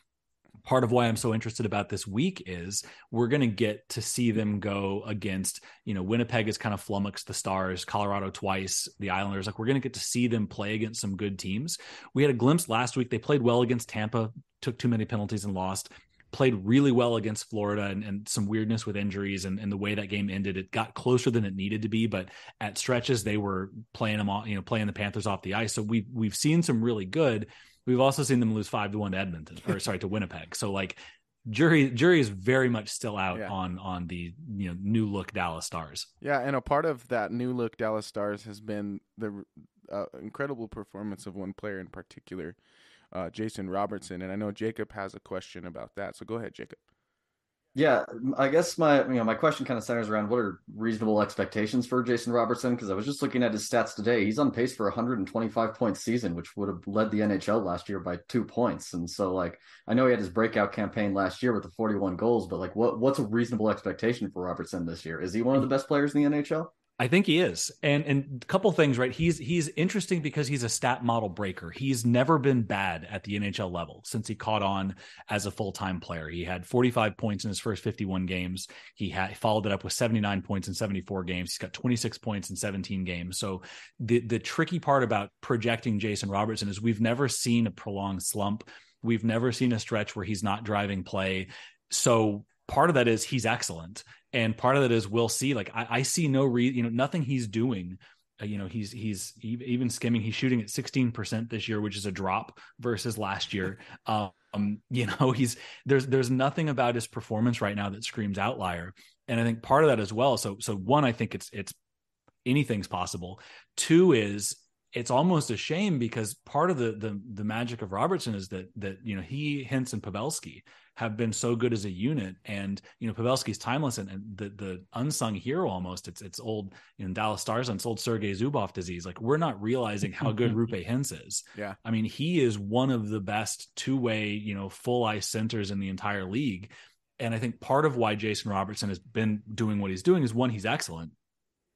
part of why I'm so interested about this week is we're going to get to see them go against, you know, Winnipeg is kind of flummoxed the Stars, Colorado twice, the Islanders. Like, we're going to get to see them play against some good teams. We had a glimpse last week. They played well against Tampa, took too many penalties and lost. Played really well against Florida and, and some weirdness with injuries and, and the way that game ended. It got closer than it needed to be, but at stretches they were playing them all, you know, playing the Panthers off the ice. So we we've seen some really good. We've also seen them lose five to one to Edmonton, or sorry, to Winnipeg. So like jury jury is very much still out yeah. on on the you know new look Dallas Stars. Yeah, and a part of that new look Dallas Stars has been the uh, incredible performance of one player in particular. Uh, Jason Robertson, and I know Jacob has a question about that. So go ahead, Jacob. Yeah, I guess my you know my question kind of centers around what are reasonable expectations for Jason Robertson, because I was just looking at his stats today. He's on pace for a one hundred twenty-five point season, which would have led the N H L last year by two points. And so, like, I know he had his breakout campaign last year with the forty-one goals, but like, what what's a reasonable expectation for Robertson this year? Is he one of the best players in the N H L? I think he is. And and a couple things, right? He's he's interesting because he's a stat model breaker. He's never been bad at the N H L level since he caught on as a full-time player. He had forty-five points in his first fifty-one games. He had followed it up with seventy-nine points in seventy-four games. He's got twenty-six points in seventeen games. So the the tricky part about projecting Jason Robertson is we've never seen a prolonged slump. We've never seen a stretch where he's not driving play. So part of that is he's excellent. And part of that is we'll see, like, I, I see no reason, you know, nothing he's doing, uh, you know, he's, he's even skimming, he's shooting at sixteen percent this year, which is a drop versus last year. Um, you know, he's, there's, there's nothing about his performance right now that screams outlier. And I think part of that as well. So, so one, I think it's, it's anything's possible. Two is it's almost a shame because part of the, the, the magic of Robertson is that, that, you know, he, Hintz and Pavelski have been so good as a unit. And, you know, Pavelski's timeless and, and the, the unsung hero almost. It's it's old, you know, Dallas Stars and it's old Sergei Zubov disease. Like, we're not realizing how good Roope Hintz is. Yeah. I mean, he is one of the best two-way, you know, full ice centers in the entire league. And I think part of why Jason Robertson has been doing what he's doing is, one, he's excellent.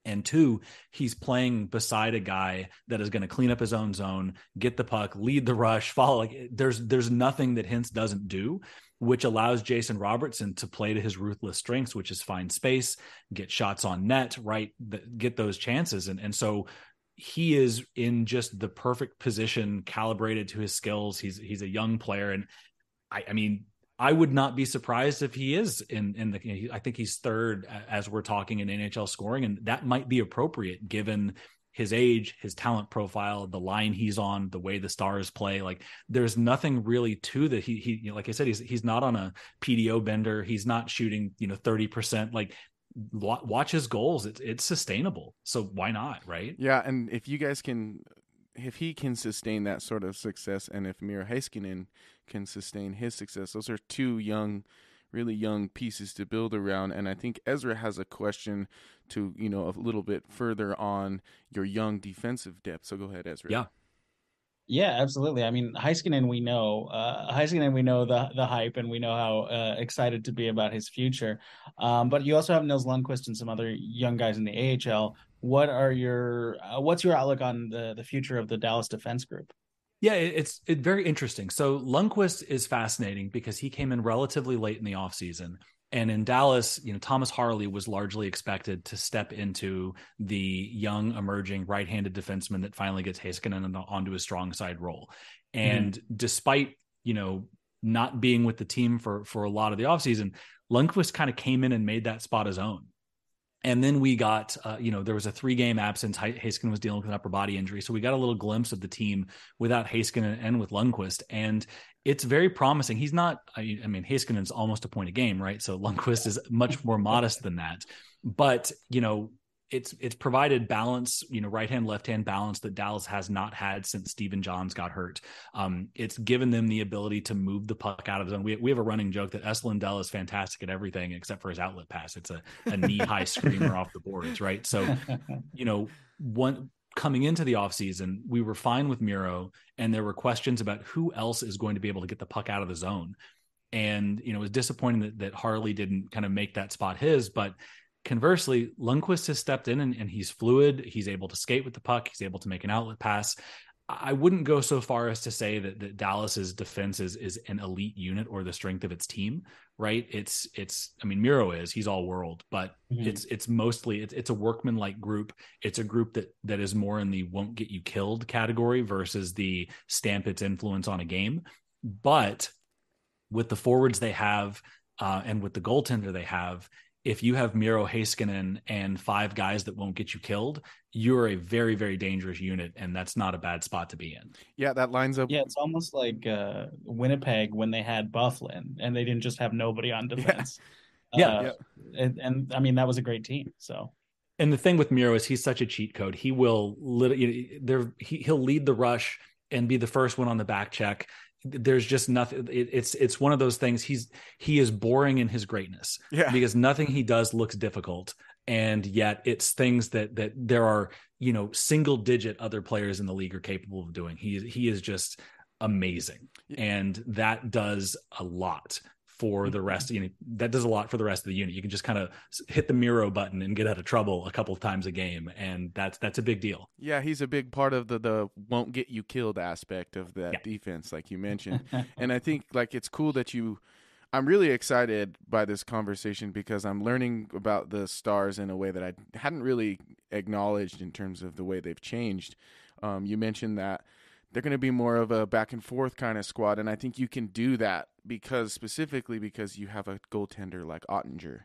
And two, he's playing beside a guy that is going to clean up his own zone, get the puck, lead the rush, follow. Like, there's there's nothing that Hintz doesn't do, which allows Jason Robertson to play to his ruthless strengths, which is find space, get shots on net, right? Get those chances. And, and so he is in just the perfect position, calibrated to his skills. He's he's a young player. And I, I mean, I would not be surprised if he is in, in the, you know, I think he's third as we're talking in N H L scoring, and that might be appropriate given his age, his talent profile, the line he's on, the way the Stars play. Like, there's nothing really to that. He, he, you know, like I said, he's, he's not on a P D O bender. He's not shooting, you know, thirty percent. Like, watch his goals. It's, it's sustainable. So why not? Right. Yeah. And if you guys can, if he can sustain that sort of success, and if Miro Heiskanen can sustain his success, those are two young really young pieces to build around. And I think Ezra has a question to, you know, a little bit further on your young defensive depth. So go ahead, Ezra. Yeah. Yeah, absolutely. I mean, Heiskanen, we know, uh, Heiskanen, we know the the hype, and we know how uh, excited to be about his future. Um, but you also have Nils Lundkvist and some other young guys in the A H L. What are your, uh, what's your outlook on the, the future of the Dallas defense group? Yeah, it's it, very interesting. So Lundkvist is fascinating because he came in relatively late in the offseason. And in Dallas, you know, Thomas Harley was largely expected to step into the young, emerging right-handed defenseman that finally gets Heiskanen onto his strong side role. And mm-hmm. despite, you know, not being with the team for, for a lot of the offseason, Lundkvist kind of came in and made that spot his own. And then we got, uh, you know, there was a three-game absence. Heiskanen was dealing with an upper body injury. So we got a little glimpse of the team without Heiskanen and with Lundkvist. And it's very promising. He's not, I, I mean, Heiskanen's almost a point a game, right? So Lundkvist is much more modest than that. But, you know, it's it's provided balance, you know, right-hand, left-hand balance that Dallas has not had since Stephen Johns got hurt. Um, it's given them the ability to move the puck out of the zone. We, we have a running joke that S. Lindell is fantastic at everything except for his outlet pass. It's a, a knee-high screamer off the boards, right? So, you know, one coming into the offseason, we were fine with Miro, and there were questions about who else is going to be able to get the puck out of the zone. And, you know, it was disappointing that, that Harley didn't kind of make that spot his, but conversely, Lundkvist has stepped in and, and he's fluid. He's able to skate with the puck. He's able to make an outlet pass. I wouldn't go so far as to say that, that Dallas's defense is, is an elite unit or the strength of its team, right? It's, it's, I mean, Miro is, he's all world, but mm-hmm. it's, it's mostly, it's, it's a workman-like group. It's a group that, that is more in the won't get you killed category versus the stamp its influence on a game. But with the forwards they have uh, and with the goaltender they have, if you have Miro Heiskanen and five guys that won't get you killed, you're a very, very dangerous unit, and that's not a bad spot to be in. Yeah, that lines up. Yeah, it's almost like uh, Winnipeg when they had Bufflin, and they didn't just have nobody on defense. Yeah, uh, yeah. yeah. And, and I mean that was a great team. So, and the thing with Miro is he's such a cheat code. He will literally, there he, he'll lead the rush and be the first one on the back check. There's just nothing. It, it's it's one of those things. He's he is boring in his greatness yeah. because nothing he does looks difficult, and yet it's things that that there are, you know, single digit other players in the league are capable of doing. He he is just amazing, yeah. and that does a lot for the rest. You know, that does a lot for the rest of the unit. You can just kind of hit the Miro button and get out of trouble a couple of times a game, and that's that's a big deal. Yeah, he's a big part of the the won't get you killed aspect of that yeah. defense, like you mentioned. And I think like it's cool that you. I'm really excited by this conversation because I'm learning about the Stars in a way that I hadn't really acknowledged in terms of the way they've changed. Um, you mentioned that they're going to be more of a back and forth kind of squad. And I think you can do that because specifically because you have a goaltender like Oettinger.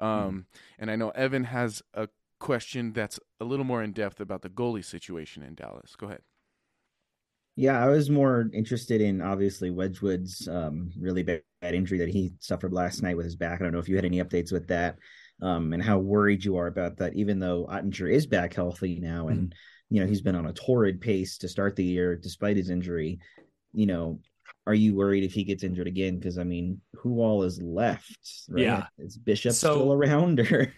Um, mm. And I know Evan has a question that's a little more in depth about the goalie situation in Dallas. Go ahead. Yeah, I was more interested in obviously Wedgwood's um, really bad injury that he suffered last night with his back. I don't know if you had any updates with that um, and how worried you are about that, even though Oettinger is back healthy now. And, mm. you know, he's been on a torrid pace to start the year despite his injury. You know, are you worried if he gets injured again? Because, I mean, who all is left? Right? Yeah. Is Bishop so, still around? Or...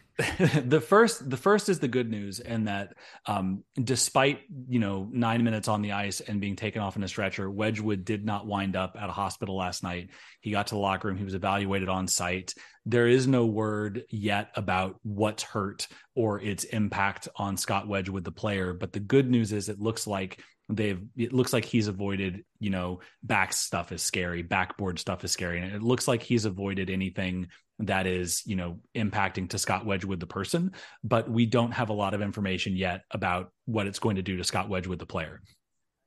the first the first is the good news in that um, despite, you know, nine minutes on the ice and being taken off in a stretcher, Wedgwood did not wind up at a hospital last night. He got to the locker room. He was evaluated on site. There is no word yet about what's hurt or its impact on Scott Wedgwood, the player. But the good news is it looks like They've, it looks like he's avoided, you know, back stuff is scary, backboard stuff is scary. And it looks like he's avoided anything that is, you know, impacting to Scott Wedgwood, the person, but we don't have a lot of information yet about what it's going to do to Scott Wedgwood, the player.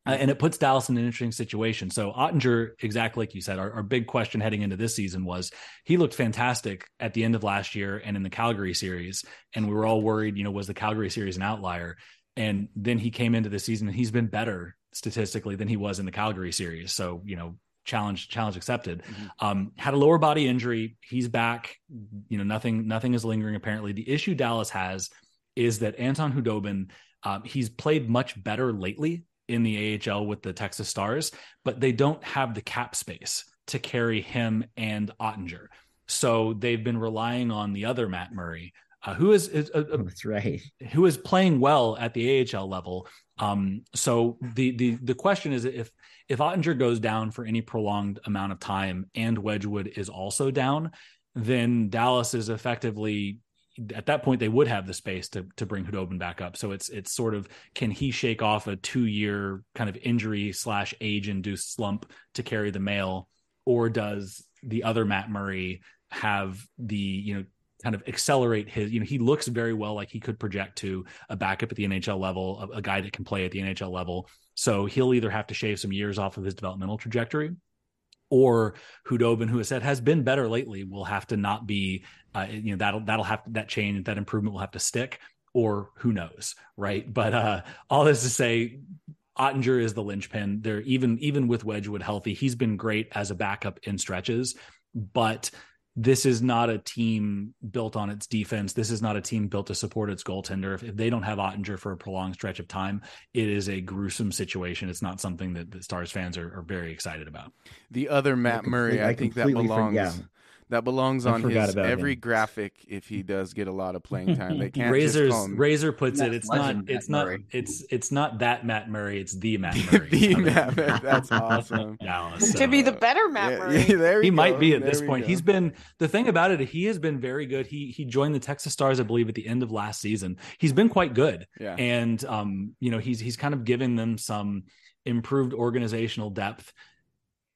Uh, and it puts Dallas in an interesting situation. So Oettinger, exactly like you said, our, our big question heading into this season was he looked fantastic at the end of last year and in the Calgary series. And we were all worried, you know, was the Calgary series an outlier? And then he came into the season and he's been better statistically than he was in the Calgary series. So, you know, challenge, challenge accepted. Mm-hmm. Um, had a lower body injury. He's back. You know, nothing, nothing is lingering. Apparently the issue Dallas has is that Anton Hudobin, um, he's played much better lately in the A H L with the Texas Stars, but they don't have the cap space to carry him and Oettinger. So they've been relying on the other Matt Murray, uh, who is, is a, a, That's right. who is playing well at the A H L level. Um, so the, the, the question is if, if Oettinger goes down for any prolonged amount of time and Wedgwood is also down, then Dallas is effectively, at that point, they would have the space to to bring Hudobin back up. So it's it's sort of, can he shake off a two-year kind of injury slash age-induced slump to carry the mail, or does the other Matt Murray have the, you know, kind of accelerate his, you know, he looks very well like he could project to a backup at the N H L level, a, a guy that can play at the N H L level. So he'll either have to shave some years off of his developmental trajectory, or Hudobin, who has said has been better lately, will have to not be, uh, you know, that'll that'll have to, that change, that improvement will have to stick, or who knows, right? But uh, all this to say, Oettinger is the linchpin. There, even even with Wedgwood healthy, he's been great as a backup in stretches. But this is not a team built on its defense. This is not a team built to support its goaltender. If, if they don't have Oettinger for a prolonged stretch of time, it is a gruesome situation. It's not something that the Stars fans are, are very excited about. The other Matt Murray, I, I think that belongs. For, yeah. That belongs on his every him. graphic if he does get a lot of playing time. They can't Razor's, just Razor puts Matt it. It's not. It's not. Murray. It's it's not that Matt Murray. It's the Matt Murray. the Matt Murray. That's awesome. Dallas, so. To be the better Matt yeah, Murray. Yeah, there he go. might be at there this point. Go. He's been the thing about it. He has been very good. He he joined the Texas Stars, I believe, at the end of last season. He's been quite good. Yeah. And um, you know, he's he's kind of giving them some improved organizational depth,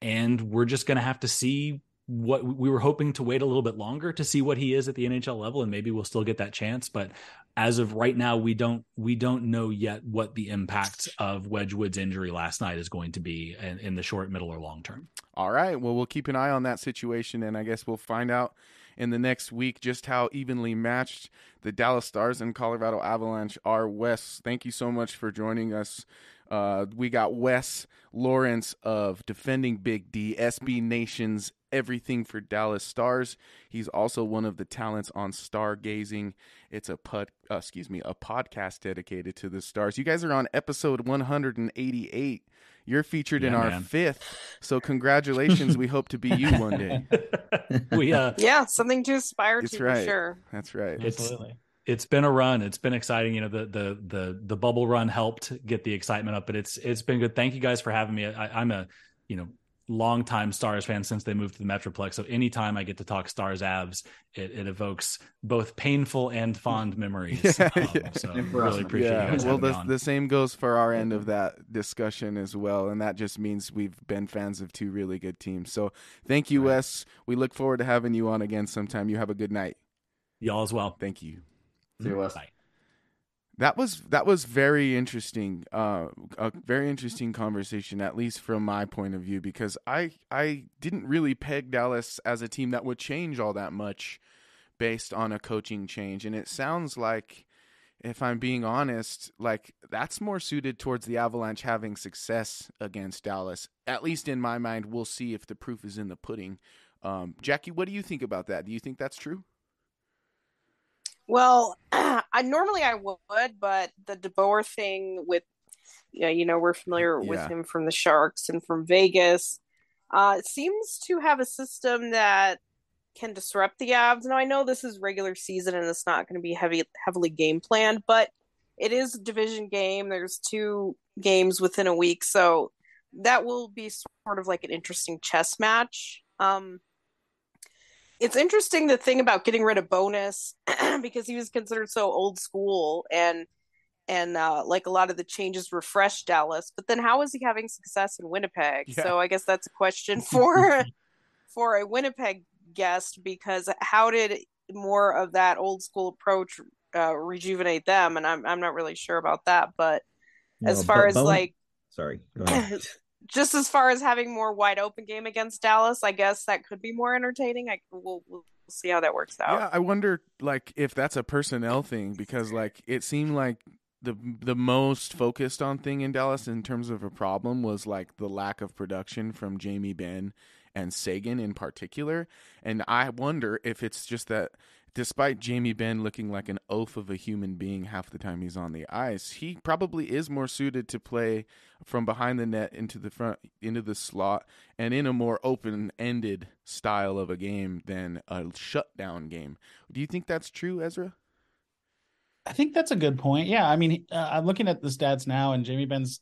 and we're just going to have to see. What we were hoping to wait a little bit longer to see what he is at the N H L level, and maybe we'll still get that chance. But as of right now, we don't we don't know yet what the impact of Wedgwood's injury last night is going to be in, in the short, middle, or long term. All right. Well, we'll keep an eye on that situation, and I guess we'll find out in the next week just how evenly matched the Dallas Stars and Colorado Avalanche are. Wes, thank you so much for joining us. Uh, we got Wes Lawrence of Defending Big D, S B Nation's Everything for Dallas Stars. He's also one of the talents on Stargazing. It's a pod, uh, excuse me, a podcast dedicated to the Stars. You guys are on episode one hundred eighty-eight. You're featured yeah, in our man. fifth. So congratulations. We hope to be you one day. we uh, yeah, something to aspire to right. for sure. That's right. Absolutely. It's been a run. It's been exciting. You know, the, the, the, the bubble run helped get the excitement up, but it's, it's been good. Thank you guys for having me. I, I'm a, you know, longtime Stars fan since they moved to the Metroplex. So anytime I get to talk Stars Avs, it, it evokes both painful and fond memories. Yeah, um, yeah. So really appreciate yeah. you guys Well, the, the same goes for our end of that discussion as well. And that just means we've been fans of two really good teams. So thank you, right. Wes. We look forward to having you on again sometime. You have a good night. Y'all as well. Thank you. See you, Wes. Bye. That was that was very interesting, uh, a very interesting conversation, at least from my point of view, because I I didn't really peg Dallas as a team that would change all that much based on a coaching change. And it sounds like, if I'm being honest, like that's more suited towards the Avalanche having success against Dallas. At least in my mind, we'll see if the proof is in the pudding. Um, Jackie, what do you think about that? Do you think that's true? Well, I normally I would, but the DeBoer thing with, you know, you know we're familiar yeah. with him from the Sharks and from Vegas, uh, seems to have a system that can disrupt the Avs. Now, I know this is regular season and it's not going to be heavy, heavily game planned, but it is a division game. There's two games within a week, so that will be sort of like an interesting chess match. Um, It's interesting the thing about getting rid of Bonus because he was considered so old school and and uh, like a lot of the changes refreshed Dallas. But then how is he having success in Winnipeg? Yeah. So I guess that's a question for for a Winnipeg guest, because how did more of that old school approach uh, rejuvenate them? And I'm I'm not really sure about that. But no, as far but as Bonus, like Sorry. Go ahead. Just as far as having more wide open game against Dallas, I guess that could be more entertaining. I we'll, we'll see how that works out. Yeah, I wonder like if that's a personnel thing, because like it seemed like the the most focused on thing in Dallas in terms of a problem was like the lack of production from Jamie Benn and Seguin in particular. And I wonder if it's just that despite Jamie Benn looking like an oaf of a human being half the time he's on the ice, he probably is more suited to play from behind the net into the front, into the slot, and in a more open-ended style of a game than a shutdown game. Do you think that's true, Ezra? I think that's a good point. Yeah, I mean, uh, I'm looking at the stats now, and Jamie Benn's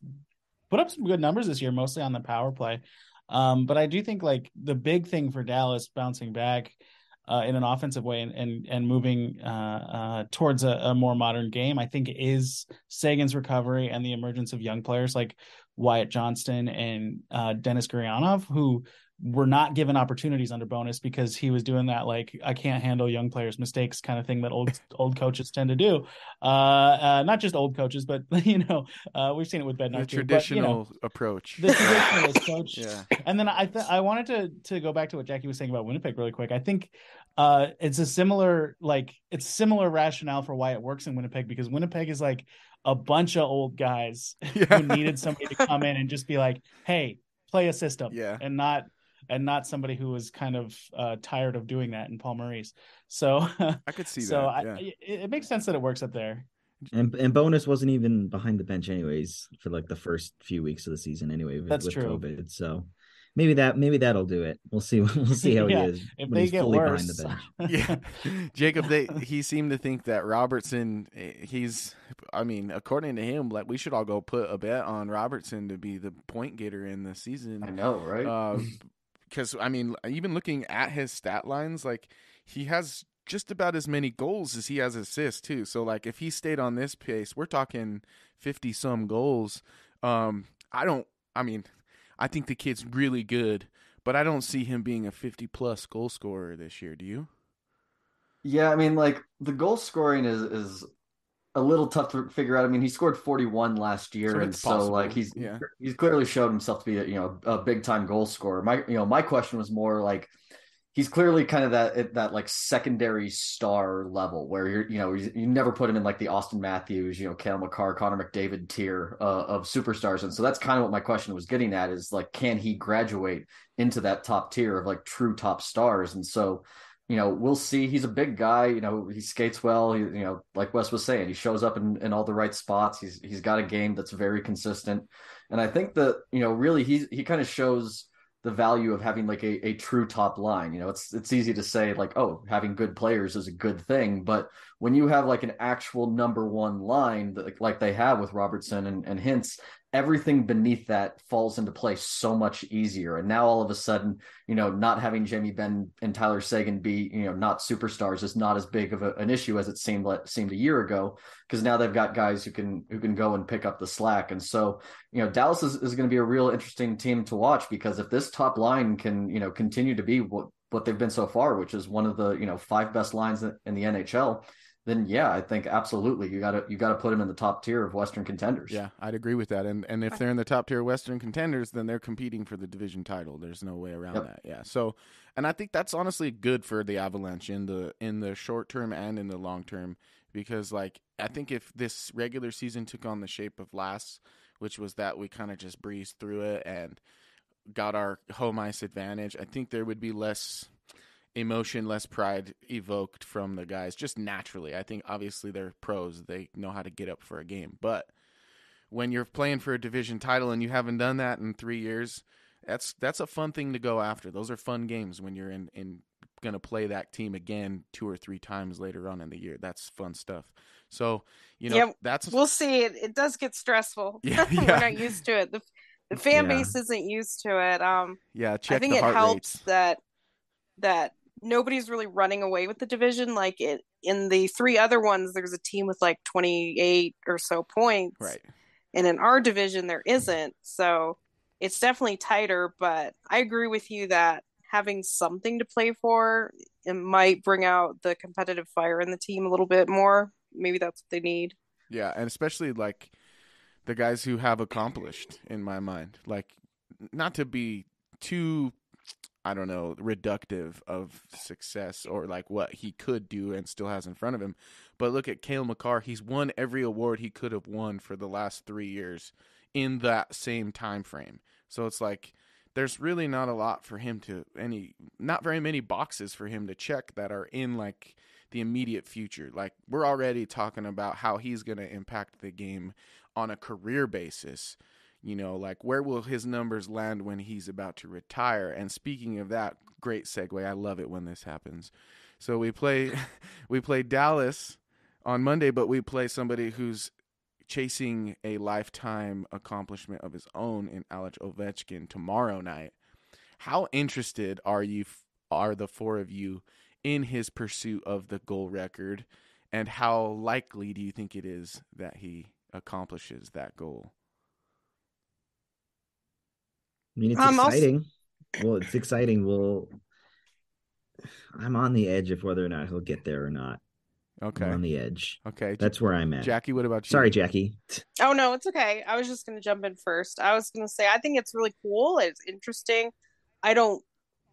put up some good numbers this year, mostly on the power play. Um, but I do think, like, the big thing for Dallas bouncing back Uh, in an offensive way and and, and moving uh, uh, towards a, a more modern game, I think is Sagan's recovery and the emergence of young players like Wyatt Johnston and uh, Dennis Gurianov, who were not given opportunities under bonus because he was doing that, like, I can't handle young players' mistakes kind of thing that old old coaches tend to do. Uh, uh, not just old coaches, but, you know, uh, we've seen it with Bednar. The traditional too, but, you know, approach. The traditional approach. Yeah. And then I th- I wanted to, to go back to what Jackie was saying about Winnipeg really quick. I think uh, it's a similar, like, it's similar rationale for why it works in Winnipeg, because Winnipeg is, like, a bunch of old guys yeah. who needed somebody to come in and just be like, hey, play a system yeah. and not – and not somebody who was kind of uh, tired of doing that in Paul Maurice. So I could see so that. So yeah. it, it makes sense that it works up there. And and Bonus wasn't even behind the bench anyways for like the first few weeks of the season anyway. That's with true. COVID. So maybe that maybe that'll do it. We'll see. We'll see how yeah. he is if they get fully worse. Behind the bench. yeah, Jacob. They he seemed to think that Robertson. He's. I mean, according to him, like we should all go put a bet on Robertson to be the point getter in the season. I know, right? Uh, Because, I mean, even looking at his stat lines, like, he has just about as many goals as he has assists, too. So, like, if he stayed on this pace, we're talking fifty-some goals. Um, I don't – I mean, I think the kid's really good, but I don't see him being a fifty-plus goal scorer this year. Do you? Yeah, I mean, like, the goal scoring is, is a little tough to figure out. I mean, he scored forty-one last year, so and so, possible. like, he's yeah. he's clearly showed himself to be, a, you know, a big-time goal scorer. My, you know, my question was more, like, he's clearly kind of that, that like, secondary star level where, you're you know, you never put him in, like, the Auston Matthews, you know, Cale Makar, Connor McDavid tier uh, of superstars. And so that's kind of what my question was getting at is, like, can he graduate into that top tier of, like, true top stars? And so – you know, we'll see. He's a big guy. You know, he skates well. He, you know, like Wes was saying, he shows up in, in all the right spots. He's he's got a game that's very consistent, and I think that you know, really, he he kind of shows the value of having like a, a true top line. You know, it's it's easy to say like, oh, having good players is a good thing, but when you have like an actual number one line that, like they have with Robertson and, and Hintz, everything beneath that falls into place so much easier. And now all of a sudden, you know, not having Jamie Benn and Tyler Seguin be, you know, not superstars is not as big of a, an issue as it seemed seemed a year ago, because now they've got guys who can who can go and pick up the slack. And so, you know, Dallas is, is going to be a real interesting team to watch, because if this top line can, you know, continue to be what, what they've been so far, which is one of the, you know, five best lines in the N H L, then yeah, I think absolutely you gotta you gotta put them in the top tier of Western contenders. Yeah, I'd agree with that. And and if they're in the top tier of Western contenders, then they're competing for the division title. There's no way around yep. that. Yeah. So, and I think that's honestly good for the Avalanche in the in the short term and in the long term, because like I think if this regular season took on the shape of last, which was that we kind of just breezed through it and got our home ice advantage, I think there would be less emotion, less pride evoked from the guys just naturally. I think obviously they're pros. They know how to get up for a game. But when you're playing for a division title and you haven't done that in three years, that's that's a fun thing to go after. Those are fun games when you're in, in going to play that team again two or three times later on in the year. That's fun stuff. So, you know, yeah, that's... We'll see. It, it does get stressful. Yeah, yeah. We're not used to it. The, the fan yeah. base isn't used to it. Um, yeah, check I think the it heart helps rates. that that... nobody's really running away with the division. Like it, in the three other ones, there's a team with like twenty-eight or so points. Right. And in our division, there isn't. So it's definitely tighter, but I agree with you that having something to play for, it might bring out the competitive fire in the team a little bit more. Maybe that's what they need. Yeah. And especially like, the guys who have accomplished, in my mind. Like, not to be too, I don't know, reductive of success or like what he could do and still has in front of him. But look at Cale Makar. He's won every award he could have won for the last three years in that same time frame. So it's like there's really not a lot for him to any, not very many boxes for him to check that are in like the immediate future. Like we're already talking about how he's going to impact the game on a career basis. You know, like where will his numbers land when he's about to retire? And speaking of that, great segue. I love it when this happens. So we play, we play Dallas on Monday, but we play somebody who's chasing a lifetime accomplishment of his own in Alex Ovechkin tomorrow night. How interested are you? Are the four of you in his pursuit of the goal record? And how likely do you think it is that he accomplishes that goal? I mean, it's um, exciting. I'll... Well, it's exciting. Well, I'm on the edge of whether or not he'll get there or not. Okay. I'm on the edge. Okay. That's where I'm at. Jackie, what about you? Sorry, Jackie. Oh, no, it's okay. I was just going to jump in first. I was going to say, I think it's really cool. It's interesting. I don't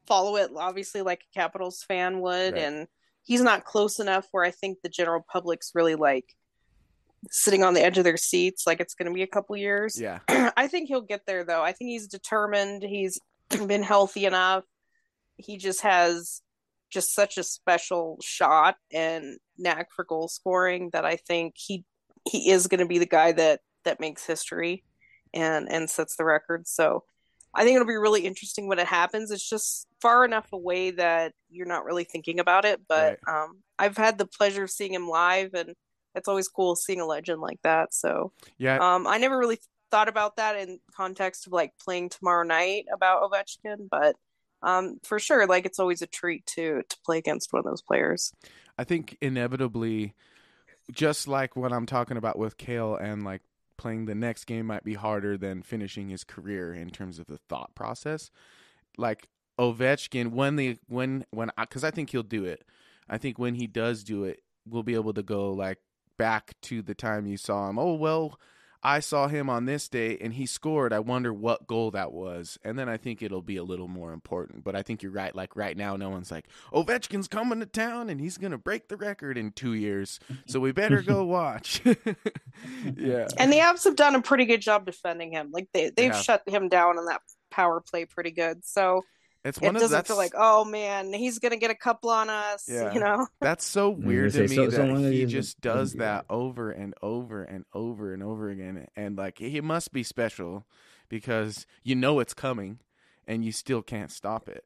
follow it, obviously, like a Capitals fan would. Right. And he's not close enough where I think the general public's really like sitting on the edge of their seats, like it's going to be a couple years. Yeah. I think he'll get there, though. I think he's determined. He's been healthy enough. He just has just such a special shot and knack for goal scoring that I think he he is going to be the guy that that makes history and and sets the record. So I think it'll be really interesting when it happens. It's just far enough away that you're not really thinking about it. But right. um, I've had the pleasure of seeing him live, and it's always cool seeing a legend like that. So yeah, um, I never really thought about that in context of like playing tomorrow night about Ovechkin, but um, for sure, like it's always a treat to to play against one of those players. I think inevitably, just like what I'm talking about with Cale, and like playing the next game might be harder than finishing his career in terms of the thought process. Like Ovechkin, when the when when because I, I think he'll do it. I think when he does do it, we'll be able to go like back to the time you saw him. Oh, well, I saw him on this day and he scored. I wonder what goal that was. And then I think it'll be a little more important. But I think you're right. Like right now, no one's like, Ovechkin's coming to town and he's going to break the record in two years. So we better go watch. Yeah. And the Avs have done a pretty good job defending him. Like they, they've yeah. shut him down on that power play pretty good. So It's one it of, doesn't that's, feel like, oh, man, he's going to get a couple on us, yeah. you know? That's so weird to me so, that so he just does yeah. that over and over and over and over again. And, like, he must be special because you know it's coming and you still can't stop it.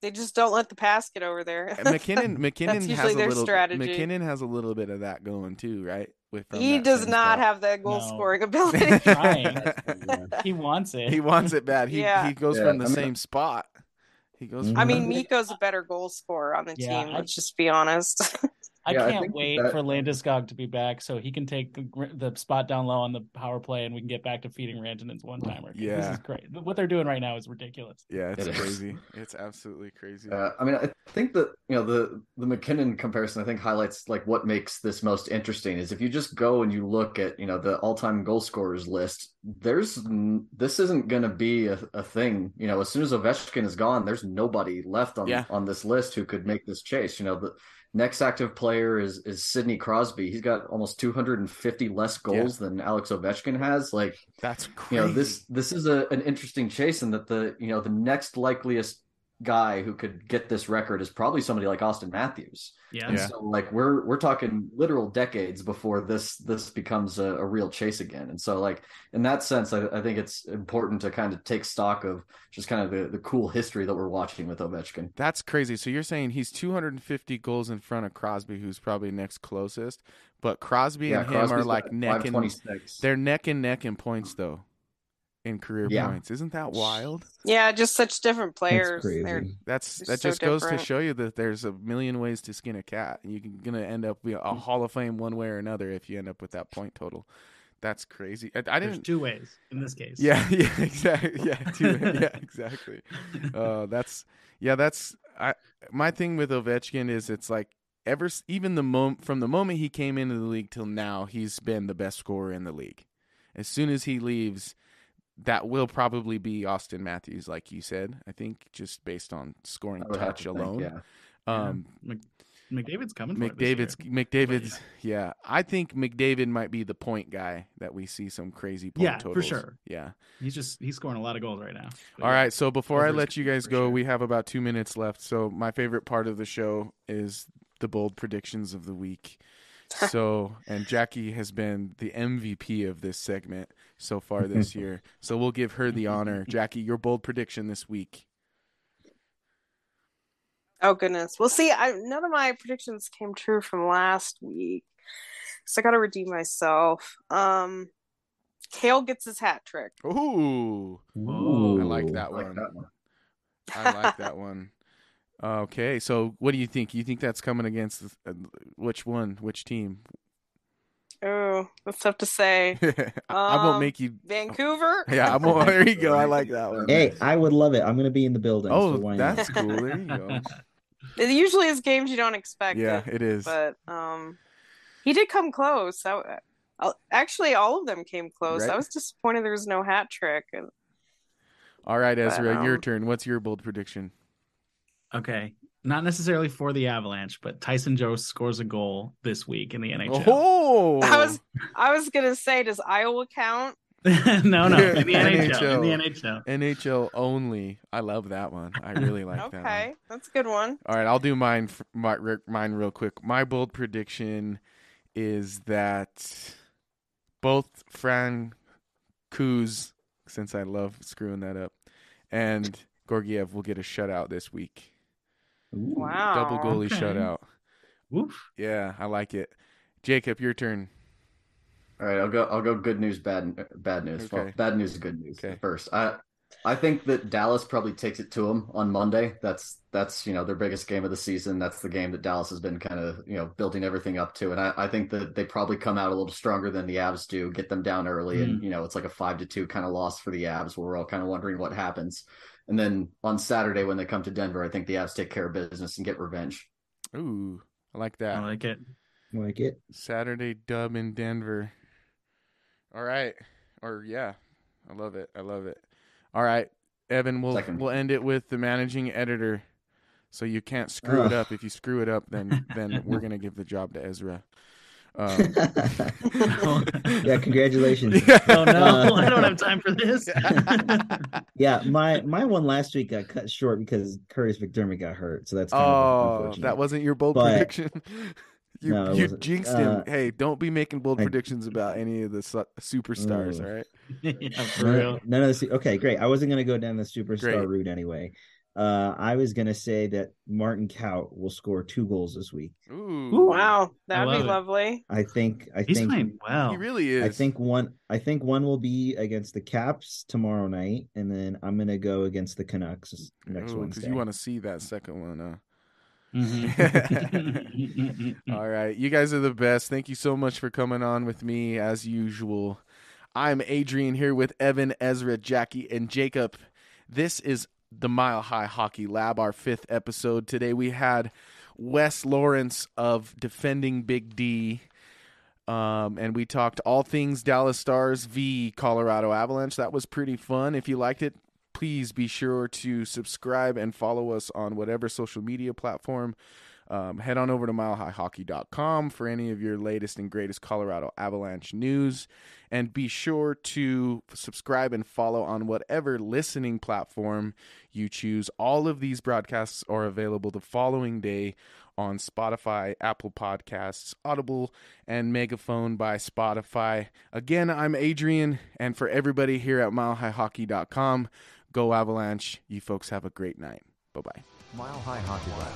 They just don't let the pass get over there. McKinnon McKinnon has a little strategy. McKinnon has a little bit of that going too, right? With he does not stuff. have that goal no. scoring ability. He's trying. He wants it. He wants it bad. He yeah. he goes yeah, from the I mean, same spot. He goes. From I mean, Mikko's a better goal scorer on the yeah, team. Let's I, just be honest. I yeah, can't I wait that... for Landeskog to be back so he can take the, the spot down low on the power play and we can get back to feeding Rantanen's one-timer. Yeah. This is great. What they're doing right now is ridiculous. Yeah, it's it crazy. Is. It's absolutely crazy. Uh, I mean, I think that, you know, the, the McKinnon comparison, I think, highlights, like, what makes this most interesting is if you just go and you look at, you know, the all-time goal scorers list, there's this isn't going to be a, a thing. You know, as soon as Ovechkin is gone, there's nobody left on, yeah. on this list who could make this chase. You know, the next active player is is Sidney Crosby. He's got almost two hundred fifty less goals yeah. than Alex Ovechkin has. Like that's crazy. You know, this this is a, an interesting chase, and in that the you know the next likeliest guy who could get this record is probably somebody like Auston Matthews. Yeah. And yeah. so like we're we're talking literal decades before this this becomes a, a real chase again. And so like in that sense, I, I think it's important to kind of take stock of just kind of the, the cool history that we're watching with Ovechkin. That's crazy. So you're saying he's two hundred fifty goals in front of Crosby, who's probably next closest, but Crosby yeah, and Crosby's him are like neck and they're neck and neck in points though. In career yeah. points, isn't that wild? Yeah, just such different players. That's that's that so just different. Goes to show you that there's a million ways to skin a cat, and you're gonna end up being a Hall of Fame one way or another if you end up with that point total. That's crazy. I, I didn't. There's two ways in this case. Yeah, yeah, exactly. Yeah, two, yeah, exactly. Uh, that's yeah, that's I. My thing with Ovechkin is it's like ever even the mom, from the moment he came into the league till now, he's been the best scorer in the league. As soon as he leaves, that will probably be Auston Matthews, like you said. I think just based on scoring touch to alone. Think, yeah. Um, yeah. Mc, McDavid's coming. McDavid's for it McDavid's. Yeah. yeah, I think McDavid might be the point guy that we see some crazy point yeah, totals. Yeah, for sure. Yeah, he's just he's scoring a lot of goals right now. But All yeah, right, so before I let you guys go, sure. we have about two minutes left. So my favorite part of the show is the bold predictions of the week. So, and Jackie has been the M V P of this segment so far this year. So we'll give her the honor. Jackie, your bold prediction this week. Oh, goodness. Well, see, I, none of my predictions came true from last week. So I got to redeem myself. Um, Cale gets his hat trick. Ooh. Ooh. I like that one. I like that one. I like that one. Okay, so what do you think? You think that's coming against the, which one, which team? Oh, that's tough to say. um, I won't make you Vancouver. Yeah, I'm all... there you go. I like that one. Hey, I would love it. I'm going to be in the building. Oh, so that's cool. There you go. It usually is games you don't expect. Yeah, it, it is. But um, he did come close. So, uh, actually, all of them came close. Right? I was disappointed there was no hat trick. And... All right, Ezra, but, um... your turn. What's your bold prediction? Okay, not necessarily for the Avalanche, but Tyson Jost scores a goal this week in the N H L. Oh, I was I was gonna say, does Iowa count? no, no, in the N H L, in the N H L, N H L only. I love that one. I really like okay, that. Okay, that's a good one. All right, I'll do mine. My, mine real quick. My bold prediction is that both Francouz, since I love screwing that up, and Georgiev will get a shutout this week. Ooh, wow. Double goalie okay. shutout. Oof. Yeah, I like it. Jacob, your turn. All right, I'll go I'll go good news, bad bad news. Okay. Well, bad news, good news okay. first. I I think that Dallas probably takes it to them on Monday. That's that's you know their biggest game of the season. That's the game that Dallas has been kind of you know building everything up to. And I, I think that they probably come out a little stronger than the Avs do, get them down early, mm-hmm. and you know it's like a five to two kind of loss for the Avs where we're all kind of wondering what happens. And then on Saturday when they come to Denver, I think the Avs take care of business and get revenge. Ooh, I like that. I like it. I like it. Saturday dub in Denver. All right. Or, yeah, I love it. I love it. All right, Evan, we'll Second. we'll end it with the managing editor. So you can't screw uh. it up. If you screw it up, then, then we're going to give the job to Ezra. Um. yeah, congratulations. Yeah. Oh no, uh, I don't have time for this. yeah, my my one last week got cut short because Curtis McDermott got hurt, so that's kind oh, of unfortunate. That wasn't your bold but, prediction. You no, you wasn't. Jinxed him. Uh, hey, don't be making bold I, predictions about any of the su- superstars. Ooh. All right. yeah, for none, real. None of the. Okay, great. I wasn't going to go down the superstar great. route anyway. Uh, I was going to say that Martin Kaut will score two goals this week. Ooh, wow. That'd be it. lovely. I think, I He's think playing well. He really is. I think one, I think one will be against the Caps tomorrow night. And then I'm going to go against the Canucks next Ooh, Wednesday. Cause you want to see that second one, huh? Mm-hmm. All right. You guys are the best. Thank you so much for coming on with me as usual. I'm Adrian here with Evan, Ezra, Jackie, and Jacob. This is The Mile High Hockey Lab, our fifth episode. Today we had Wes Lawrence of Defending Big D, um, and we talked all things Dallas Stars versus Colorado Avalanche. That was pretty fun. If you liked it, please be sure to subscribe and follow us on whatever social media platform. Um, head on over to mile high hockey dot com for any of your latest and greatest Colorado Avalanche news. And be sure to subscribe and follow on whatever listening platform you choose. All of these broadcasts are available the following day on Spotify, Apple Podcasts, Audible, and Megaphone by Spotify. Again, I'm Adrian, and for everybody here at mile high hockey dot com, go Avalanche. You folks have a great night. Bye-bye. Mile High Hockey Lab.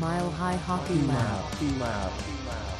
Mile High Hockey Lab.